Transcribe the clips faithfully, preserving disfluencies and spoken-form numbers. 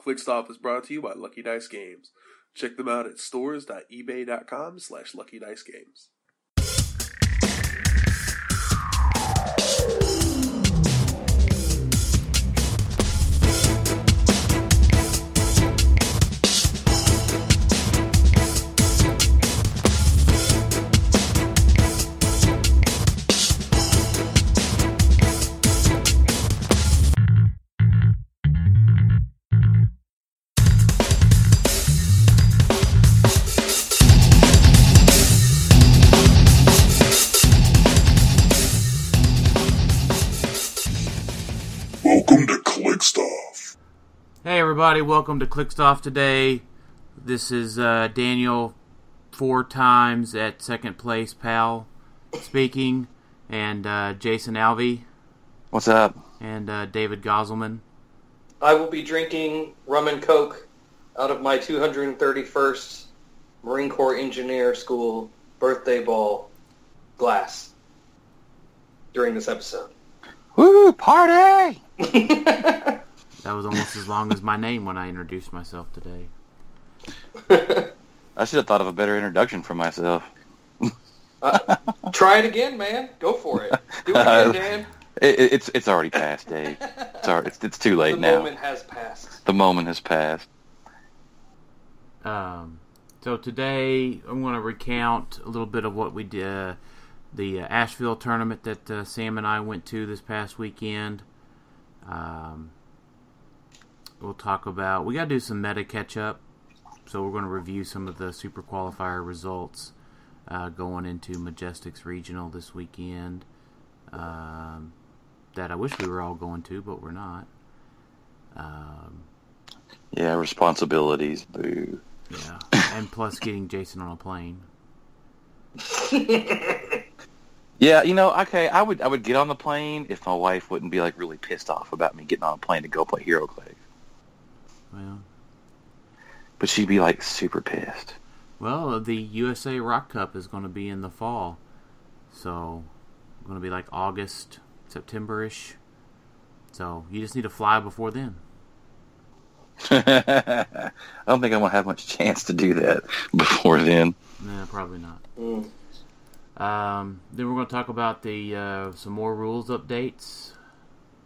ClickStuff is brought to you by Lucky Dice Games. Check them out at stores.ebay.com slash Lucky Dice Games. Everybody, welcome to ClickStuff today. This is uh, Daniel, four times at second place, pal, speaking, and uh, Jason Alvey. What's up? And uh, David Goselman. I will be drinking rum and coke out of my two hundred thirty-first Marine Corps Engineer School birthday ball glass during this episode. Woo, party! That was almost as long as my name when I introduced myself today. I should have thought of a better introduction for myself. uh, try it again, man. Go for it. Do it again, Dan. It, it, it's, it's already past, Dave. It's, already, it's, it's too late the now. The moment has passed. The moment has passed. Um, so today I'm going to recount a little bit of what we did, uh, the uh, Asheville tournament that uh, Sam and I went to this past weekend. Um... We'll talk about... We got to do some meta catch-up, so we're going to review some of the Super Qualifier results uh, going into Majestics Regional this weekend um, that I wish we were all going to, but we're not. Um, yeah, responsibilities, boo. Yeah, and plus getting Jason on a plane. Yeah, you know, okay, I would I would get on the plane if my wife wouldn't be, like, really pissed off about me getting on a plane to go play HeroClix. Well, but she'd be like super pissed. Well, the U S A Rock Cup is going to be in the fall, so it's going to be like August, September-ish. So you just need to fly before then. I don't think I'm going to have much chance to do that before then. Nah, probably not. Mm. Um, then we're going to talk about the uh, some more rules updates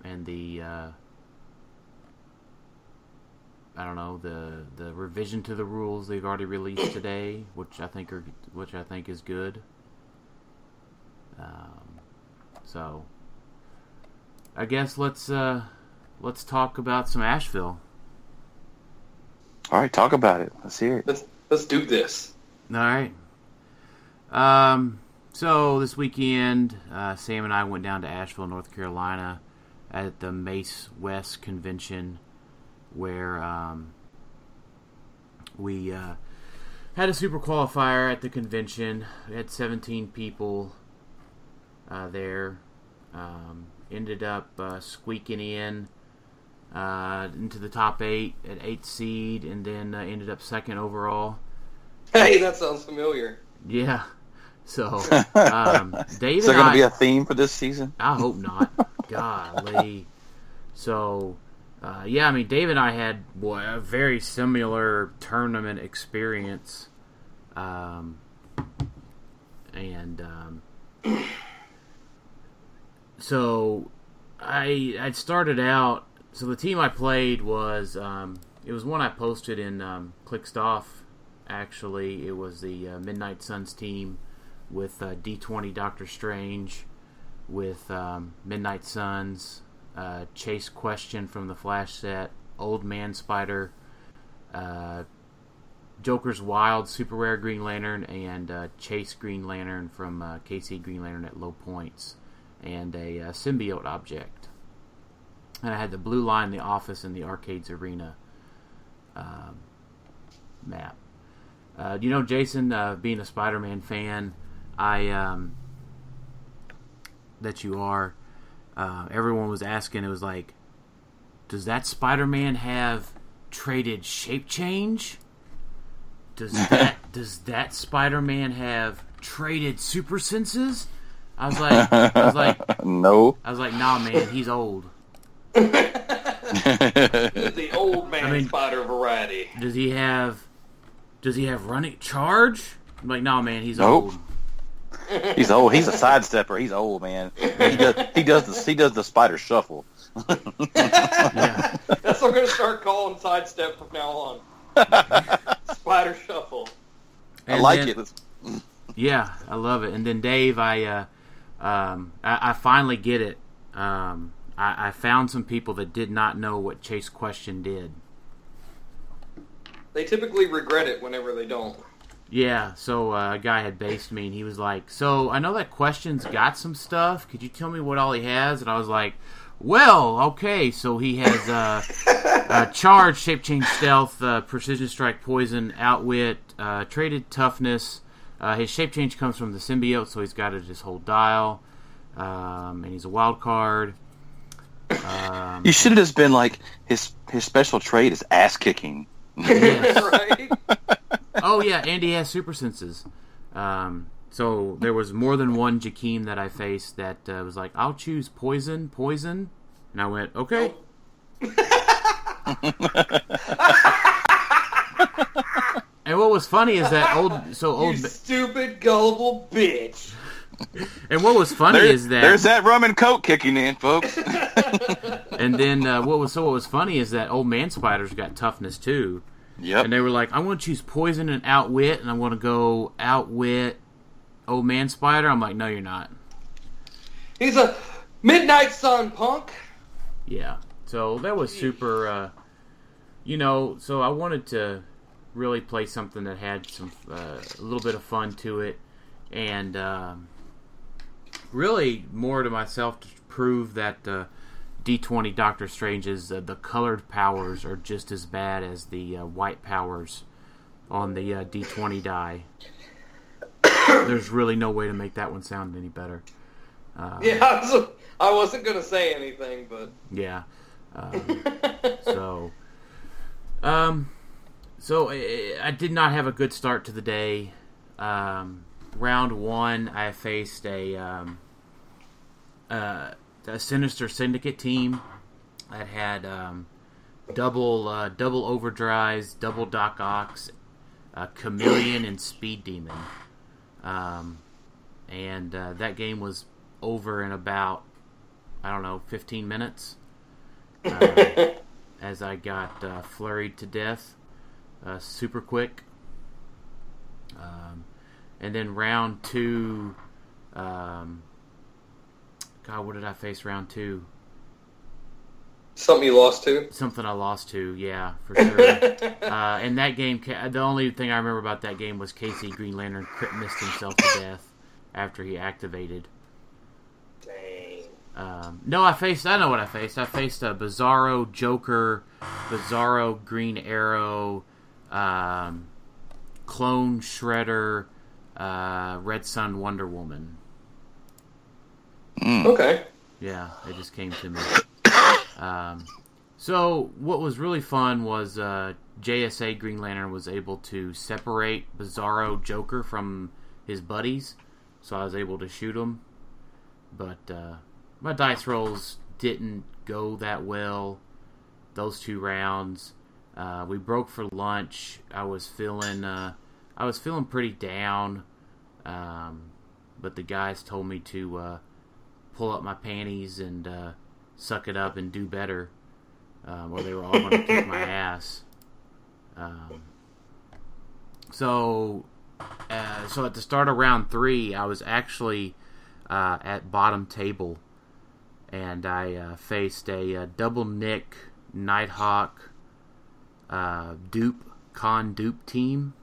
and the. Uh, I don't know, the the revision to the rules they've already released today, which I think are which I think is good. Um, so I guess let's uh, let's talk about some Asheville. All right, talk about it. Let's hear it. Let's let's do this. All right. Um. So this weekend, uh, Sam and I went down to Asheville, North Carolina, at the Mace West Convention, where um, we uh, had a super qualifier at the convention. We had seventeen people uh, there. Um, ended up uh, squeaking in uh, into the top eight at eighth seed, and then uh, ended up second overall. Hey, that sounds familiar. Yeah. So, um, David. Is there going to be a theme for this season? I hope not. Golly. So. Uh, yeah, I mean, Dave and I had boy, a very similar tournament experience, um, and um, so I I started out. So the team I played was um, it was one I posted in um, ClickStuff. Actually, it was the uh, Midnight Suns team with uh, D twenty Doctor Strange, with um, Midnight Suns. Uh, Chase Question from the Flash set, Old Man Spider, uh, Joker's Wild, Super Rare Green Lantern, and uh, Chase Green Lantern from uh, K C Green Lantern at low points, and a uh, Symbiote object. And I had the Blue Line, the Office, and the Arcades Arena um, map. Uh, you know, Jason, uh, being a Spider-Man fan, I um, that you are. Uh, everyone was asking, it was like, does that Spider-Man have traded shape change? Does that does that Spider-Man have traded super senses? I was like, I was like, no. I was like, nah, man, he's old. The old man I mean, spider variety. Does he have? Does he have running charge? I'm like, no, man, he's nope. old. He's old. He's a sidestepper. He's old, man. He does. He does the. He does the spider shuffle. Yeah. That's what I'm gonna start calling sidestep from now on. Spider shuffle. And I like then, it. Yeah, I love it. And then Dave, I, uh, um, I, I finally get it. Um, I, I found some people that did not know what Chase Question did. They typically regret it whenever they don't. Yeah, so uh, a guy had based me, and he was like, so I know that Question's got some stuff. Could you tell me what all he has? And I was like, well, okay, so he has uh, uh, charge, shape change, stealth, uh, precision strike, poison, outwit, uh, traded toughness. Uh, his shape change comes from the symbiote, so he's got it his whole dial. Um, and he's a wild card. Um, you should have just been like, his his special trait is ass kicking. Yes. Right? Oh, yeah, and he has super senses. Um, so there was more than one Jakeem that I faced that uh, was like, I'll choose poison, poison. And I went, okay. And what was funny is that old... so old you stupid, gullible bitch. And what was funny there, is that... there's that rum and coke kicking in, folks. And then uh, what was so what was funny is that old man spiders got toughness, too. Yep. And they were like, I'm going to choose poison and outwit, and I'm going to go outwit old man spider. I'm like, no, you're not. He's a Midnight Sun punk. Yeah. So that was super... Uh, you know, so I wanted to really play something that had some uh, a little bit of fun to it. And... Um, really more to myself to prove that uh, D twenty Doctor Strange's uh, the colored powers are just as bad as the uh, white powers on the uh, D twenty die. There's really no way to make that one sound any better. Uh, yeah, I, was, I wasn't going to say anything, but... Yeah. Uh, so, um, so I, I did not have a good start to the day. Um... Round one, I faced a um, uh, a sinister syndicate team that had um, double uh, double overdrives, double Doc Ox, uh, Chameleon, and Speed Demon, um, and uh, that game was over in about I don't know fifteen minutes uh, as I got uh, flurried to death, uh, super quick. Um, And then round two, um, God, what did I face round two? Something you lost to? Something I lost to, yeah, for sure. uh, and that game, the only thing I remember about that game was K C Green Lantern crit missed himself to death after he activated. Dang. Um, no, I faced, I know what I faced. I faced a Bizarro Joker, Bizarro Green Arrow, um, Clone Shredder, Uh, Red Sun Wonder Woman. Mm. Okay. Yeah, it just came to me. Um, so what was really fun was uh, J S A Green Lantern was able to separate Bizarro Joker from his buddies, so I was able to shoot him. But uh, my dice rolls didn't go that well those two rounds. Uh, we broke for lunch. I was feeling... Uh, I was feeling pretty down, um, but the guys told me to uh, pull up my panties and uh, suck it up and do better, um, or they were all going to kick my ass. Um, so, uh, so at the start of round three, I was actually uh, at bottom table, and I uh, faced a, a double Nick Nighthawk uh, dupe con dupe team.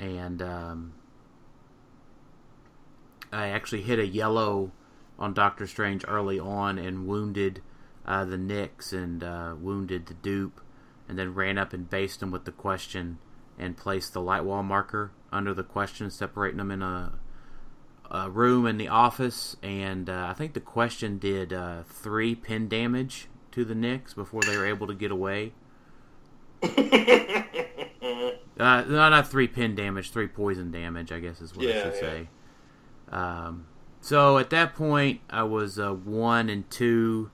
And um, I actually hit a yellow on Doctor Strange early on and wounded uh, the Nyx and uh, wounded the dupe, and then ran up and based him with the question and placed the light wall marker under the question, separating them in a, a room in the office. And uh, I think the question did uh, three pin damage to the Nyx before they were able to get away. Uh, no, not three pin damage, three poison damage, I guess is what yeah, I should yeah. say. Um, so at that point, I was uh, one and two,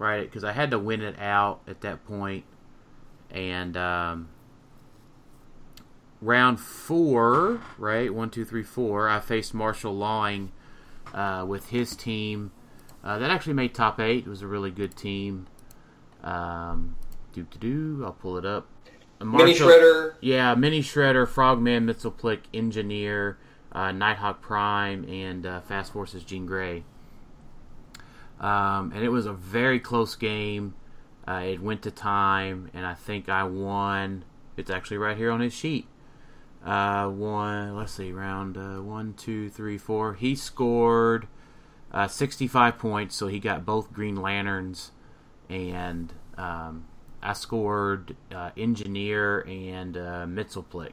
right? Because I had to win it out at that point. And um, round four, right? One, two, three, four. I faced Marshall Lawing uh, with his team. Uh, that actually made top eight. It was a really good team. Um, do to do. I'll pull it up. Marshall, Mini Shredder. Yeah, Mini Shredder, Frogman, Mxyzptlk, Engineer, uh, Nighthawk Prime, and uh, Fast Forces Jean Grey. Um, and it was a very close game. Uh, it went to time, and I think I won. It's actually right here on his sheet. Uh, one. Let's see, round uh, one, two, three, four. He scored uh, sixty-five points, so he got both Green Lanterns, and um, I scored uh, Engineer and uh, Mxyzptlk,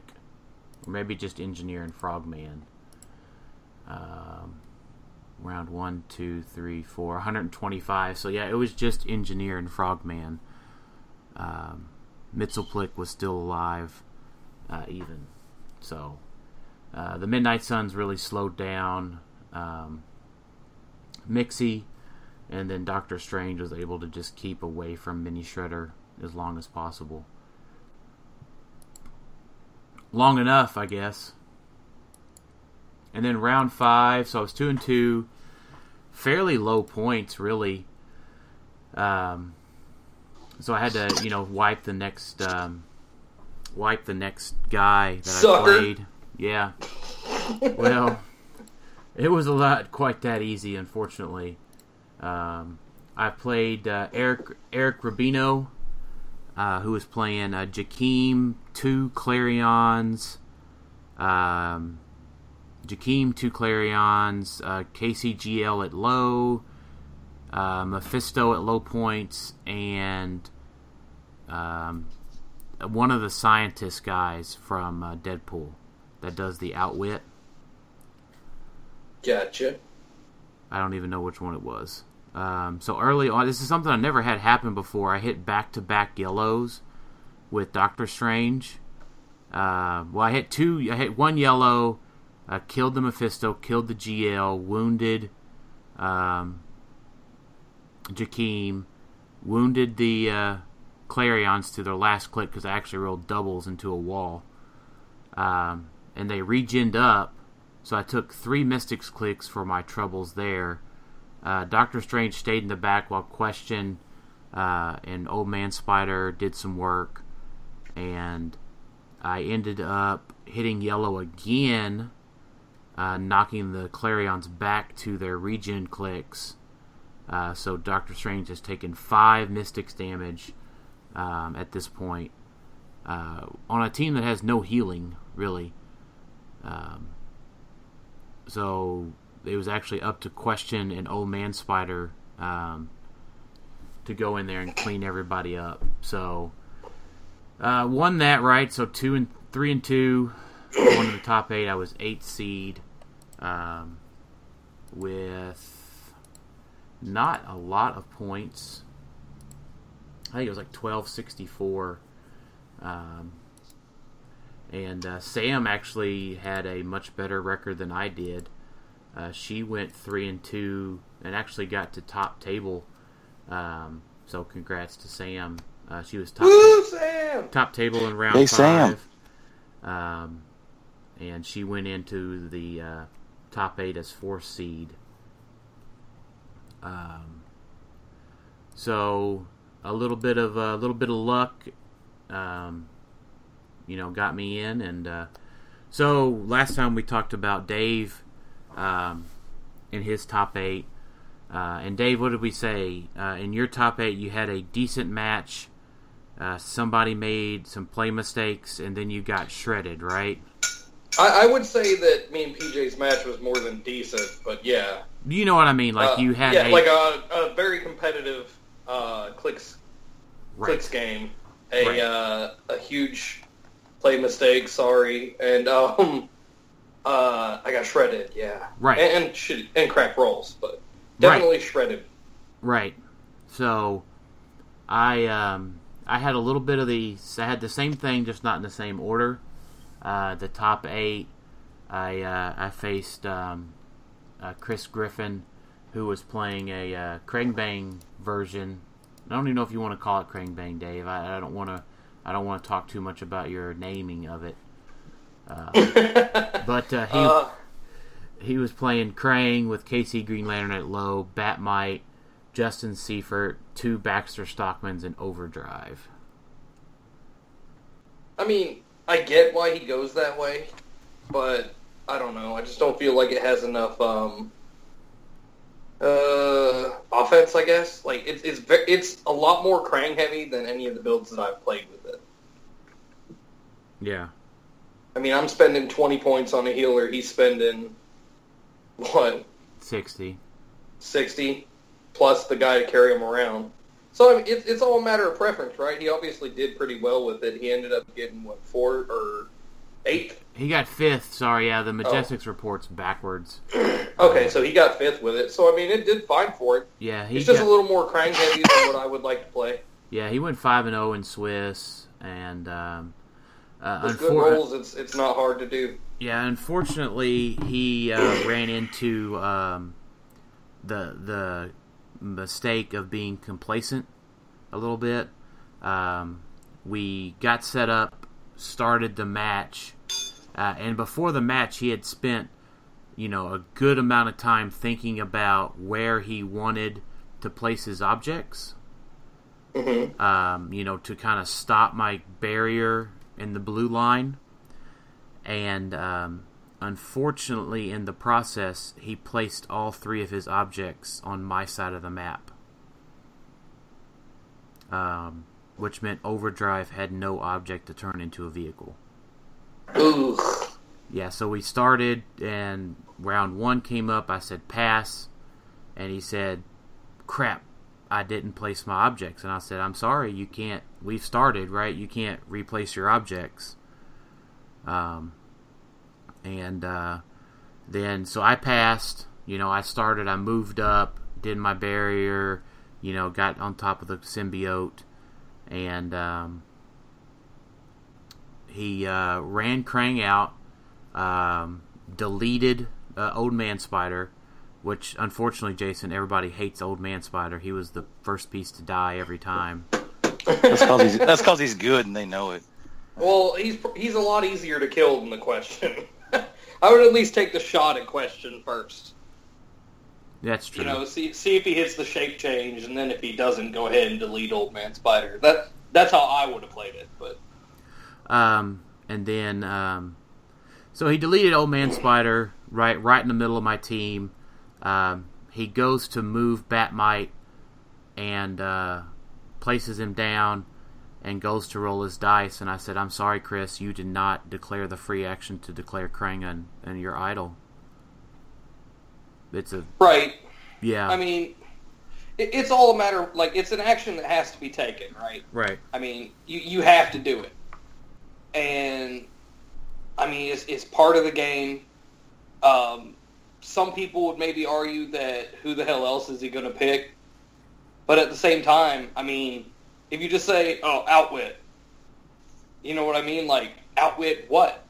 or maybe just Engineer and Frogman. Um, round one, two, three, four, one hundred twenty-five. So yeah, it was just Engineer and Frogman. Um, Mxyzptlk was still alive, uh, even. So uh, the Midnight Suns really slowed down. Um, Mxy, and then Doctor Strange was able to just keep away from Mini Shredder as long as possible. Long enough, I guess. And then round five, so I was two and two, fairly low points, really. Um, so I had to, you know, wipe the next, um, wipe the next guy that Sucker. I played. Yeah. Well, it was a lot quite that easy, unfortunately. Um, I played uh, Eric Eric Rubino, uh, who was playing uh, Jakeem, two Clarions. Um. Jakeem, two Clarions, uh, K C G L at low, uh, Mephisto at low points, and um, one of the scientist guys from uh, Deadpool that does the outwit. Gotcha. I don't even know which one it was. Um, so early on, this is something I never had happen before. I hit back-to-back yellows with Doctor Strange. Uh, well, I hit two. I hit one yellow. Uh, killed the Mephisto, killed the G L, wounded um, Jakeem, wounded the uh, Clarions to their last click because I actually rolled doubles into a wall. Um, and they regened up, so I took three Mystics clicks for my troubles there. Uh, Doctor Strange stayed in the back while Question uh, and Old Man Spider did some work. And I ended up hitting yellow again. Uh, knocking the Clarions back to their regen clicks. Uh, so Doctor Strange has taken five Mystics damage um, at this point. Uh, on a team that has no healing, really. Um, so it was actually up to Question and Old Man Spider um, to go in there and clean everybody up. So uh, won that, right? So two and three and two. Going to the top eight, I was eighth seed. Um, with not a lot of points. I think it was like twelve sixty-four. Um, and uh, Sam actually had a much better record than I did. Uh, she went three and two and actually got to top table. Um, so congrats to Sam. Uh, she was top Woo, Sam! top table in round hey, five. Sam. Um, and she went into the uh, top eight as fourth seed. Um, so a little bit of a little bit of luck, um, you know, got me in. And uh, so last time we talked about Dave um, in his top eight. Uh, and Dave, what did we say? Uh, in your top eight, you had a decent match. Uh, somebody made some play mistakes, and then you got shredded, right? I, I would say that me and P J's match was more than decent, but yeah. You know what I mean? Like uh, you had, yeah, a... like a, a very competitive uh, clicks, right. clicks game, a right. uh, a huge play mistake. Sorry, and um, uh, I got shredded. Yeah, right, and and, shit, and crack rolls, but definitely right. shredded. Right. So, I um. I had a little bit of the... I had the same thing, just not in the same order. Uh, the top eight, I uh, I faced um, uh, Chris Griffin, who was playing a uh, Krang Bang version I don't even know if you want to call it Krang Bang Dave. I, I don't want to. I don't want to talk too much about your naming of it. Uh, but uh, he uh. he was playing Krang with K C Green Lantern at low, Batmite, Justin Seifert, two Baxter Stockmans, and Overdrive. I mean, I get why he goes that way, but I don't know. I just don't feel like it has enough um, uh, offense, I guess. Like, it's, it's it's a lot more Krang-heavy than any of the builds that I've played with it. Yeah. I mean, I'm spending twenty points on a healer. He's spending, what? sixty. sixty, plus the guy to carry him around. So I mean, it's, it's all a matter of preference, right? He obviously did pretty well with it. He ended up getting, what, four or eighth? He got fifth, sorry, yeah. The Majestics oh. report's backwards. Okay, um, so he got fifth with it. So, I mean, it did fine for it. Yeah, he It's just got... a little more Krang-heavy than what I would like to play. Yeah, he went five and oh in Swiss, and... Um, uh, With unfor- good rolls, it's, it's not hard to do. Yeah, unfortunately, he uh, ran into um, the... the mistake of being complacent a little bit. Um, we got set up, started the match, uh, and before the match he had spent, you know, a good amount of time thinking about where he wanted to place his objects. Mm-hmm. Um, you know, to kind of stop my barrier in the blue line. And um, unfortunately, in the process, he placed all three of his objects on my side of the map. Um, which meant Overdrive had no object to turn into a vehicle. Ooh. Yeah, so we started, and round one came up. I said, pass. And he said, crap, I didn't place my objects. And I said, I'm sorry, you can't. We've started, right? You can't replace your objects. Um... And uh, then, so I passed, you know, I started, I moved up, did my barrier, you know, got on top of the symbiote, and um, he uh, ran Krang out, um, deleted uh, Old Man Spider, which, unfortunately, Jason, everybody hates Old Man Spider. He was the first piece to die every time. That's because he's, that's 'cause he's good and they know it. Well, he's he's a lot easier to kill than the question. I would at least take the shot at question first. That's true. You know, see see if he hits the shape change, and then if he doesn't, go ahead and delete Old Man Spider. That that's how I would have played it. But um, and then um, so he deleted Old Man Spider right right in the middle of my team. Um, he goes to move Batmite and uh, places him down. And goes to roll his dice, and I said, I'm sorry, Chris, you did not declare the free action to declare Krang and, and your idol. It's a... Right. Yeah. I mean, it, it's all a matter of, like, it's an action that has to be taken, right? Right. I mean, you, you have to do it. And, I mean, it's, it's part of the game. Um, some people would maybe argue that who the hell else is he going to pick? But at the same time, I mean... If you just say, oh, outwit, you know what I mean? Like, outwit what?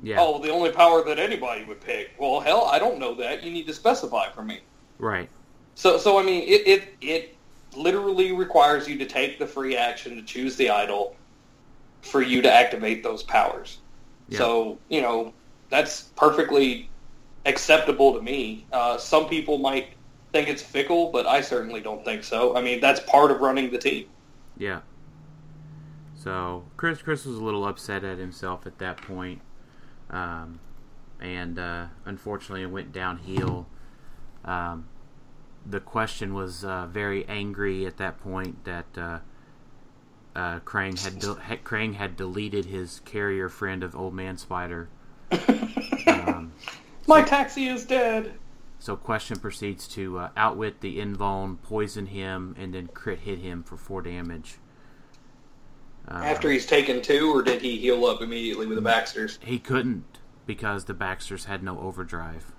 Yeah. Oh, the only power that anybody would pick. Well, hell, I don't know that. You need to specify for me. Right. So, so I mean, it, it, it literally requires you to take the free action to choose the idol for you to activate those powers. Yeah. So, you know, that's perfectly acceptable to me. Uh, some people might... think it's fickle, but I certainly don't think so. I mean, that's part of running the team. Yeah. So, Chris Chris was a little upset at himself at that point. Um, and, uh, unfortunately, it went downhill. Um, the question was uh, very angry at that point that uh, uh, Krang had de- Krang had deleted his carrier friend of Old Man Spider. um, My so- taxi is dead! So Question proceeds to uh, outwit the Invuln, poison him, and then crit hit him for four damage. Uh, After he's taken two, or did he heal up immediately with the Baxters? He couldn't, because the Baxters had no Overdrive.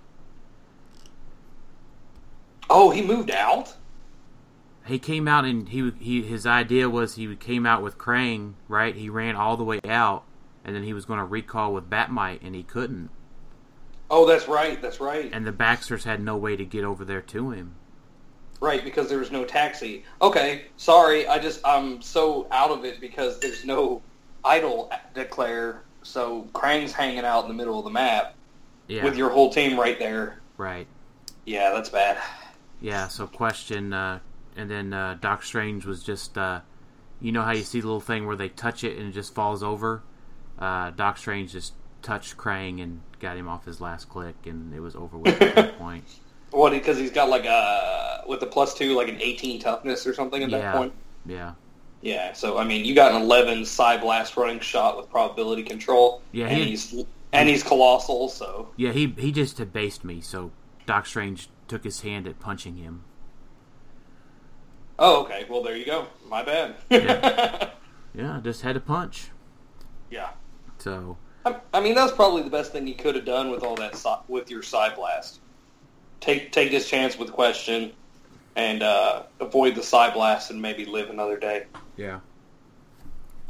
Oh, he moved out? He came out, and he, he his idea was he came out with Krang, right? He ran all the way out, and then he was going to recall with Batmite, and he couldn't. Oh, that's right, that's right. And the Baxters had no way to get over there to him. Right, because there was no taxi. Okay, sorry, I just, I'm so out of it because there's no idol declare, so Krang's hanging out in the middle of the map yeah. with your whole team right there. Right. Yeah, that's bad. Yeah, so question, uh, and then uh, Doc Strange was just, uh, you know how you see the little thing where they touch it and it just falls over? Uh, Doc Strange just touched Krang and got him off his last click, and it was over with at that point. What, because he's got like a, with the plus two, like an eighteen toughness or something at yeah. that point? Yeah. Yeah, so I mean, you got an eleven Psy Blast running shot with probability control, yeah, and, he, he's, and he's colossal, so... Yeah, he he just debased me, so Doc Strange took his hand at punching him. Oh, okay, well there you go. My bad. yeah. yeah, just had to punch. Yeah. So... I, I mean, that's probably the best thing you could have done with all that, with your Psy Blast. Take take his chance with question, and uh, avoid the Psy Blast, and maybe live another day. Yeah.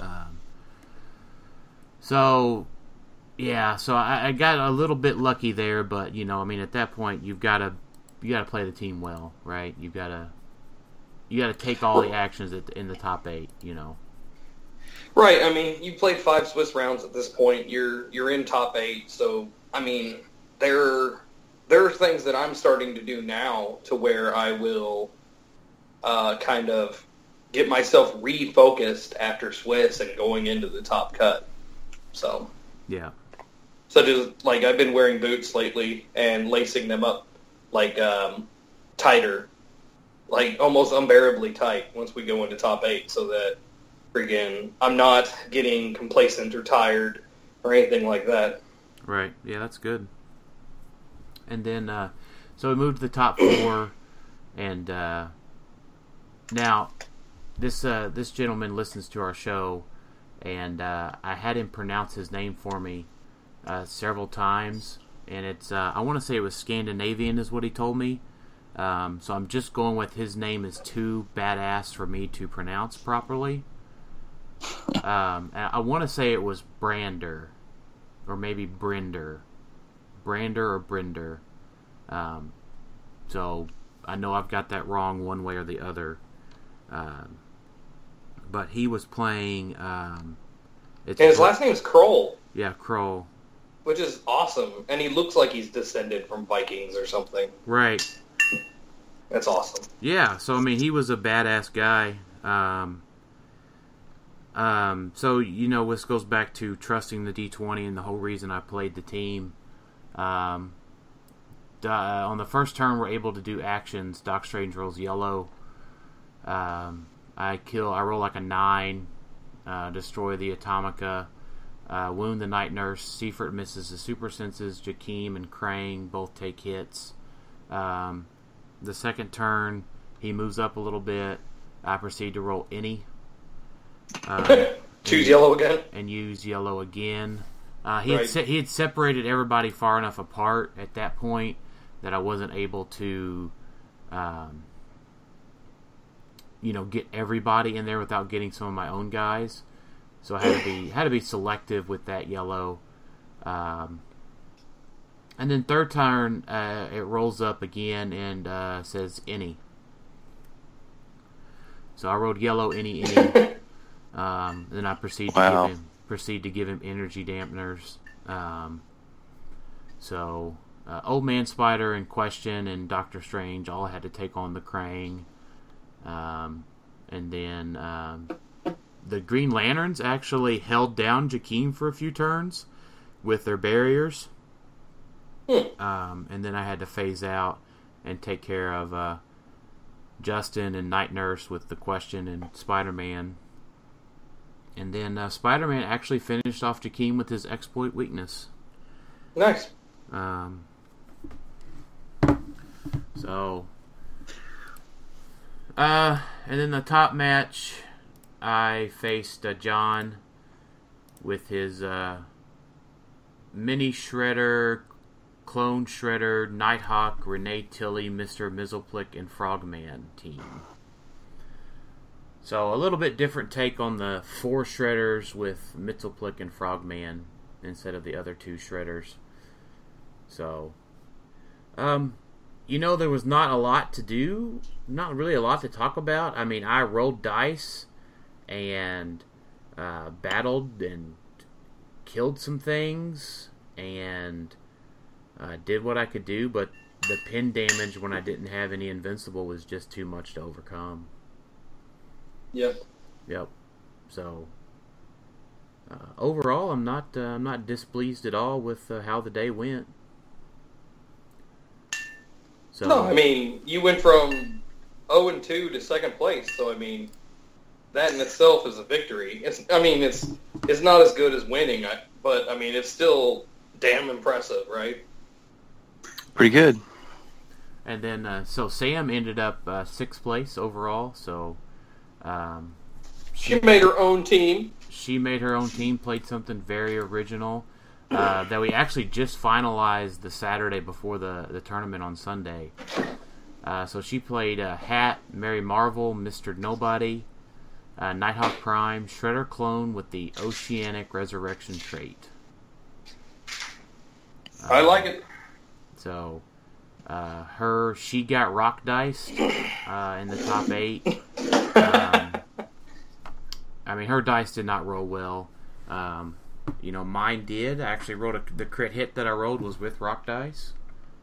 Um. So, yeah. So I, I got a little bit lucky there, but you know, I mean, at that point, you've got to you got to play the team well, right? You've got to you got to take all the actions at the, in the top eight, you know. Right. I mean, you played five Swiss rounds at this point. You're you're in top eight, so I mean, they're... There are things that I'm starting to do now to where I will uh, kind of get myself refocused after Swiss and going into the top cut. So yeah, such as like I've been wearing boots lately and lacing them up like um, tighter, like almost unbearably tight once we go into top eight, so that friggin' I'm not getting complacent or tired or anything like that. Right. Yeah, that's good. And then, uh, so we moved to the top four, and uh, now this uh, this gentleman listens to our show, and uh, I had him pronounce his name for me uh, several times, and it's uh, I want to say it was Scandinavian is what he told me, um, so I'm just going with his name is too badass for me to pronounce properly. Um, I want to say it was Brander, or maybe Brinder. Brander or Brinder. Um, so I know I've got that wrong one way or the other. Um, but he was playing... Um, it's and his last name is Kroll. Yeah, Kroll. Which is awesome. And he looks like he's descended from Vikings or something. Right. That's awesome. Yeah, so I mean, he was a badass guy. Um, um, so, you know, this goes back to trusting the D twenty and the whole reason I played the team. Um, uh, on the first turn, we're able to do actions. Doc Strange rolls yellow. Um, I kill. I roll like a nine. Uh, destroy the Atomica. Uh, wound the Night Nurse. Seifert misses the Super Senses. Jakeem and Krang both take hits. Um, the second turn, he moves up a little bit. I proceed to roll any. Uh, Choose yellow again. And use yellow again. Uh, he, right. had se- he had separated everybody far enough apart at that point that I wasn't able to, um, you know, get everybody in there without getting some of my own guys. So I had to be had to be selective with that yellow. Um, and then third turn, uh, it rolls up again and uh, says any. So I rolled yellow, any, any. um, then I proceed wow. to give him. Proceed to give him energy dampeners. Um, so, uh, Old Man Spider in question and Doctor Strange all had to take on the Krang. Um, and then um, the Green Lanterns actually held down Jakeem for a few turns with their barriers. Um, and then I had to phase out and take care of uh, Justin and Night Nurse with the question and Spider-Man. And then uh, Spider-Man actually finished off Jakeem with his exploit weakness. Nice. Um. So. Uh, and then the top match, I faced uh, John with his uh, Mini Shredder, Clone Shredder, Nighthawk, Renee Tilly, Mister Mxyzptlk, and Frogman team. So, a little bit different take on the four Shredders with Mxyzptlk and Frogman instead of the other two Shredders. So, um, you know, there was not a lot to do, not really a lot to talk about. I mean, I rolled dice and uh, battled and killed some things and uh, did what I could do, but the pin damage when I didn't have any invincible was just too much to overcome. Yep. Yep. So uh, overall, I'm not uh, I'm not displeased at all with uh, how the day went. So, no, I mean, you went from oh and two to second place, so I mean, that in itself is a victory. It's, I mean, it's it's not as good as winning, but I mean, it's still damn impressive, right? Pretty good. And then, uh, so Sam ended up uh, sixth place overall, so... Um, she, she made her own team. She made her own team, played something very original. Uh, that we actually just finalized the Saturday before the, the tournament on Sunday. Uh, so she played uh, Hat, Mary Marvel, Mister Nobody, uh, Nighthawk Prime, Shredder Clone with the Oceanic Resurrection trait. Uh, I like it. So uh, her, she got rock diced uh, in the top eight. Um, I mean, her dice did not roll well. Um, You know, mine did. I actually rolled a, the crit hit that I rolled was with rock dice,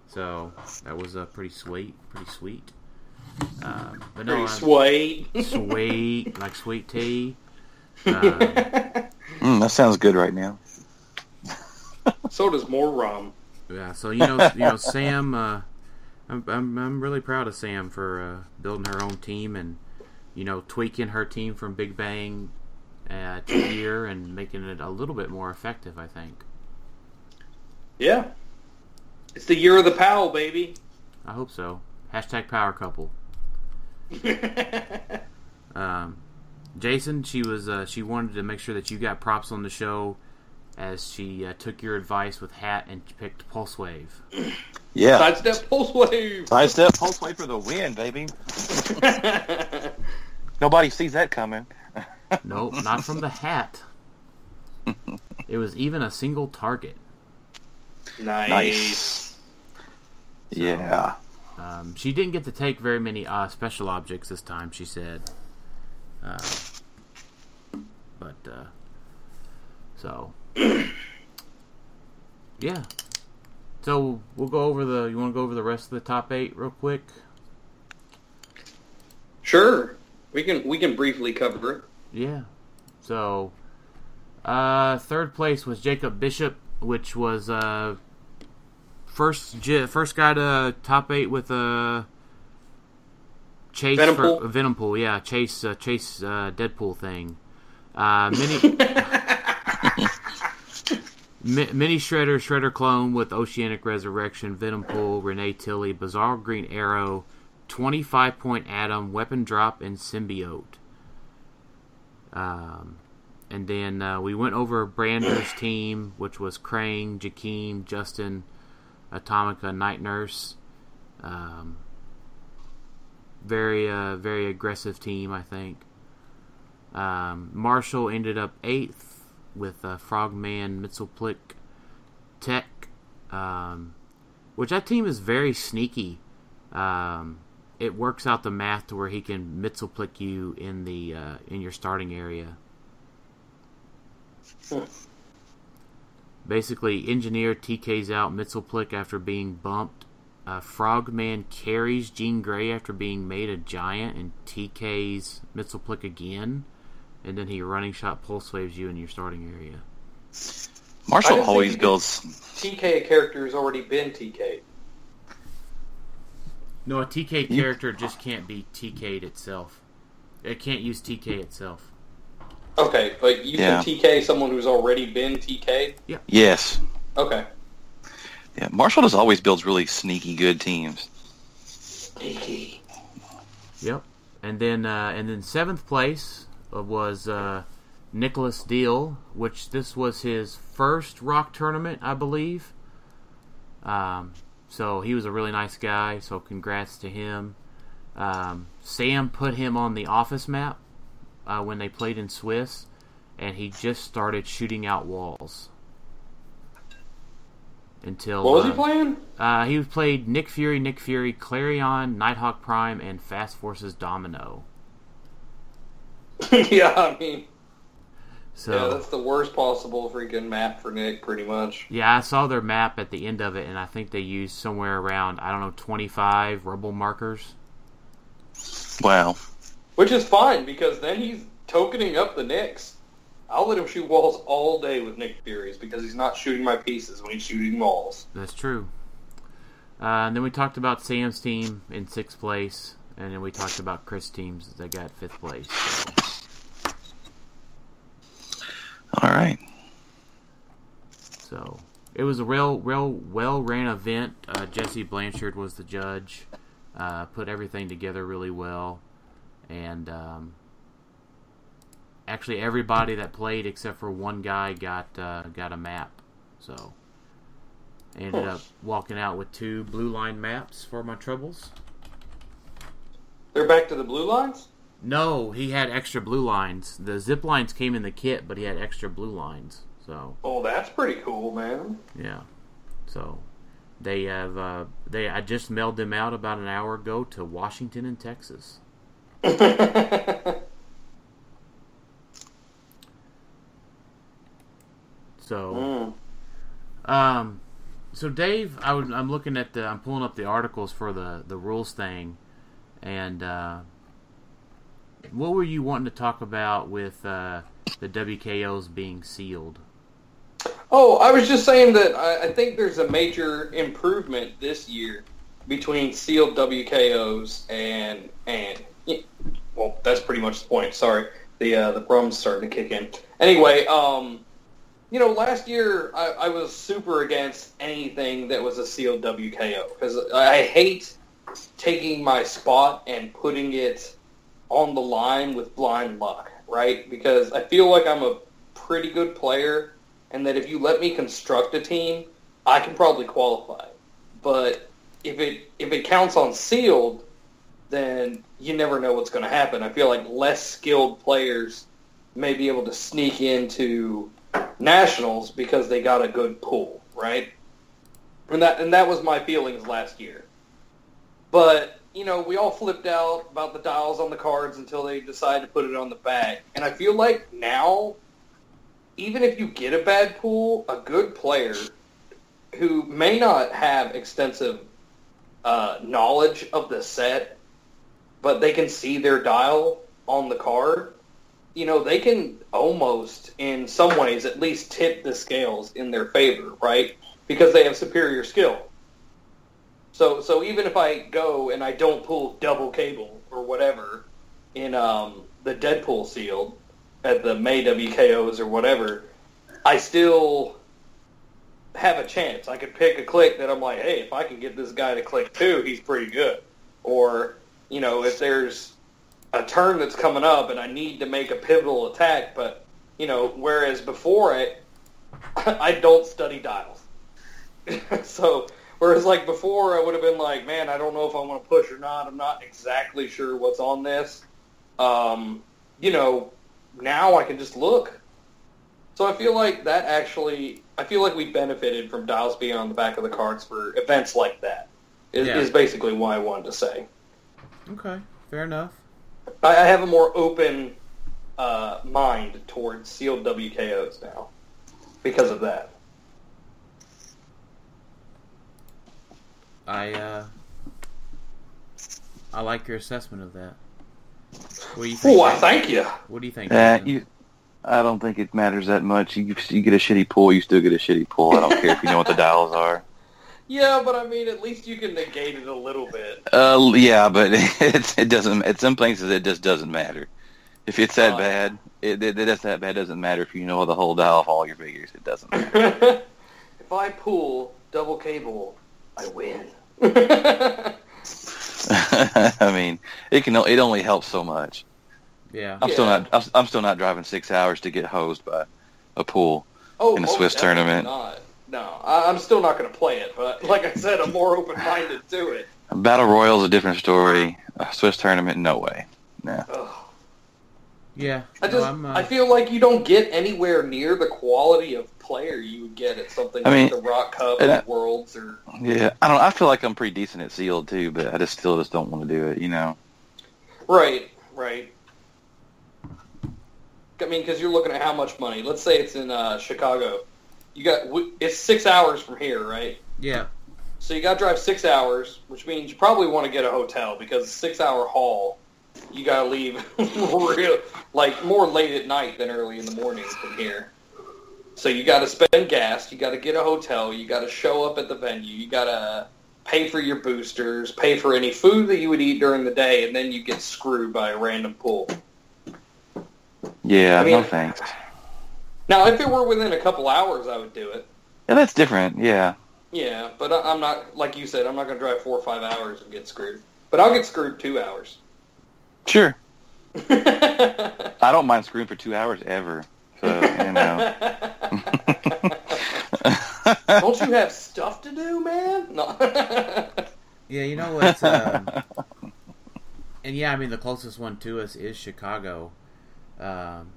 so that was a uh, pretty sweet, pretty sweet. Uh, but no, pretty I'm, sweet, sweet like sweet tea. Uh, mm, that sounds good right now. So does more rum. Yeah. So you know, you know, Sam. Uh, I'm, I'm I'm really proud of Sam for uh, building her own team and, you know, tweaking her team from Big Bang Uh, to year and making it a little bit more effective, I think. Yeah. It's the year of the Powell, baby. I hope so. Hashtag power couple. um, Jason, she was uh, she wanted to make sure that you got props on the show as she uh, took your advice with Hat and picked Pulse Wave. Yeah. Sidestep Pulse Wave. Sidestep Pulse Wave for the win, baby. Nobody sees that coming. Nope, not from the Hat. It was even a single target. Nice. nice. So, yeah. Um, she didn't get to take very many uh, special objects this time, she said. Uh, but, uh, so. Yeah. So, we'll go over the, you want to go over the rest of the top eight real quick? Sure. We can, we can briefly cover it. Yeah, so uh, third place was Jacob Bishop, which was uh, first j- first guy to top eight with a uh, Chase Venompool. For, uh, Venompool, yeah, Chase uh, Chase uh, Deadpool thing. Uh, mini Mi- Mini Shredder, Shredder Clone with Oceanic Resurrection, Venompool, Renee Tilly, Bizarre Green Arrow, twenty-five Point Atom, Weapon Drop, and Symbiote. Um, and then uh, we went over Brander's team, which was Krang, Jakeem, Justin, Atomica, Night Nurse. Um, very, uh, very aggressive team, I think. Um, Marshall ended up eighth with uh, Frogman, Mxyzptlk, Tech, um, which that team is very sneaky. Um, It works out the math to where he can Mxyzptlk you in the uh, in your starting area. Sure. Basically, Engineer T K's out Mxyzptlk after being bumped. Uh, Frogman carries Jean Grey after being made a giant and T K's Mxyzptlk again. And then he running shot pulse waves you in your starting area. Marshall always builds. T K a character has already been T K'd. No, a T K character just can't be T K'd itself. It can't use T K itself. Okay, but you yeah. can T K someone who's already been T K'd? Yeah. Yes. Okay. Yeah, Marshall just always builds really sneaky good teams. Sneaky. Yep. And then uh, and then seventh place was uh, Nicholas Deal, which this was his first rock tournament, I believe. Um... So he was a really nice guy, so congrats to him. Um, Sam put him on the office map uh, when they played in Swiss, and he just started shooting out walls. until... What was uh, he playing? Uh, he played Nick Fury, Nick Fury, Clarion, Nighthawk Prime, and Fast Forces Domino. Yeah, I mean... So, yeah, that's the worst possible freaking map for Nick, pretty much. Yeah, I saw their map at the end of it, and I think they used somewhere around, I don't know, twenty-five rubble markers. Wow. Which is fine, because then he's tokening up the Knicks. I'll let him shoot walls all day with Nick Furies, because he's not shooting my pieces when he's shooting walls. That's true. Uh, and then we talked about Sam's team in sixth place, and then we talked about Chris' teams that got fifth place. So. All right. So it was a real, real well-ran event. Uh, Jesse Blanchard was the judge. Uh, put everything together really well, and um, actually everybody that played except for one guy got uh, got a map. So I ended up walking out with two Blue Line maps for my troubles. They're back to the Blue Lines? No, he had extra blue lines. The zip lines came in the kit, but he had extra blue lines. So. Oh, that's pretty cool, man. Yeah. So, they have. Uh, they. I just mailed them out about an hour ago to Washington and Texas. so, mm. um, so Dave, I would, I'm looking at the. I'm pulling up the articles for the the rules thing, and. Uh, What were you wanting to talk about with uh, the W K Os being sealed? Oh, I was just saying that I, I think there's a major improvement this year between sealed W K Os and and well, that's pretty much the point. Sorry, the uh, the problem's starting to kick in. Anyway, um, you know, last year I, I was super against anything that was a sealed W K O because I hate taking my spot and putting it on the line with blind luck, right? Because I feel like I'm a pretty good player, and that if you let me construct a team, I can probably qualify. But if it if it counts on sealed, then you never know what's going to happen. I feel like less skilled players may be able to sneak into nationals because they got a good pool, right? And that and that was my feelings last year. But you know, we all flipped out about the dials on the cards until they decided to put it on the bag. And I feel like now, even if you get a bad pool, a good player who may not have extensive uh, knowledge of the set, but they can see their dial on the card, you know, they can almost, in some ways, at least tip the scales in their favor, right? Because they have superior skill. So so even if I go and I don't pull double cable or whatever in um, the Deadpool sealed at the May W K Os or whatever, I still have a chance. I could pick a click that I'm like, hey, if I can get this guy to click two, he's pretty good. Or, you know, if there's a turn that's coming up and I need to make a pivotal attack, but, you know, whereas before it, I don't study dials. So... Whereas, like, before, I would have been like, man, I don't know if I want to push or not. I'm not exactly sure what's on this. Um, you know, now I can just look. So I feel like that actually, I feel like we benefited from dials being on the back of the cards for events like that, is, yeah. is basically what I wanted to say. Okay, fair enough. I, I have a more open uh, mind towards sealed W K Os now because of that. I uh, I like your assessment of that. What do you think? Oh, I thank you. What do you think? Uh, you, I don't think it matters that much. You, you get a shitty pull, you still get a shitty pull. I don't care if you know what the dials are. Yeah, but I mean, at least you can negate it a little bit. Uh, yeah, but it, it doesn't. At some places, it just doesn't matter. If it's that uh, bad, it, it, that's that bad. It doesn't matter if you know the whole dial of all your figures. It doesn't matter. If I pull double cable, I win. I mean, it can. It only helps so much. Yeah, I'm yeah. still not. I'm still not driving six hours to get hosed by a pool oh, in a Swiss tournament. Not. No, I'm still not going to play it. But like I said, I'm more open-minded to it. Battle Royale's a different story. A Swiss tournament, no way. Nah. Ugh. Yeah. I just no, uh... I feel like you don't get anywhere near the quality of player you would get at something I like mean, the Rock Cup and I, Worlds or yeah. I don't. I feel like I'm pretty decent at sealed too, but I just still just don't want to do it. You know. Right. Right. I mean, because you're looking at how much money. Let's say it's in uh, Chicago. You got it's six hours from here, right? Yeah. So you got to drive six hours, which means you probably want to get a hotel because it's a six-hour haul. You got to leave real, like more late at night than early in the morning from here. So you got to spend gas. You got to get a hotel. You got to show up at the venue. You got to pay for your boosters, pay for any food that you would eat during the day, and then you get screwed by a random pool. Yeah, I mean, no thanks. Now, if it were within a couple hours, I would do it. Yeah, that's different, yeah. Yeah, but I'm not, like you said, I'm not going to drive four or five hours and get screwed. But I'll get screwed two hours. Sure. I don't mind screwing for two hours ever, so, you know. Don't you have stuff to do, man? No. Yeah, you know what? Um, and yeah, I mean, the closest one to us is Chicago. Um,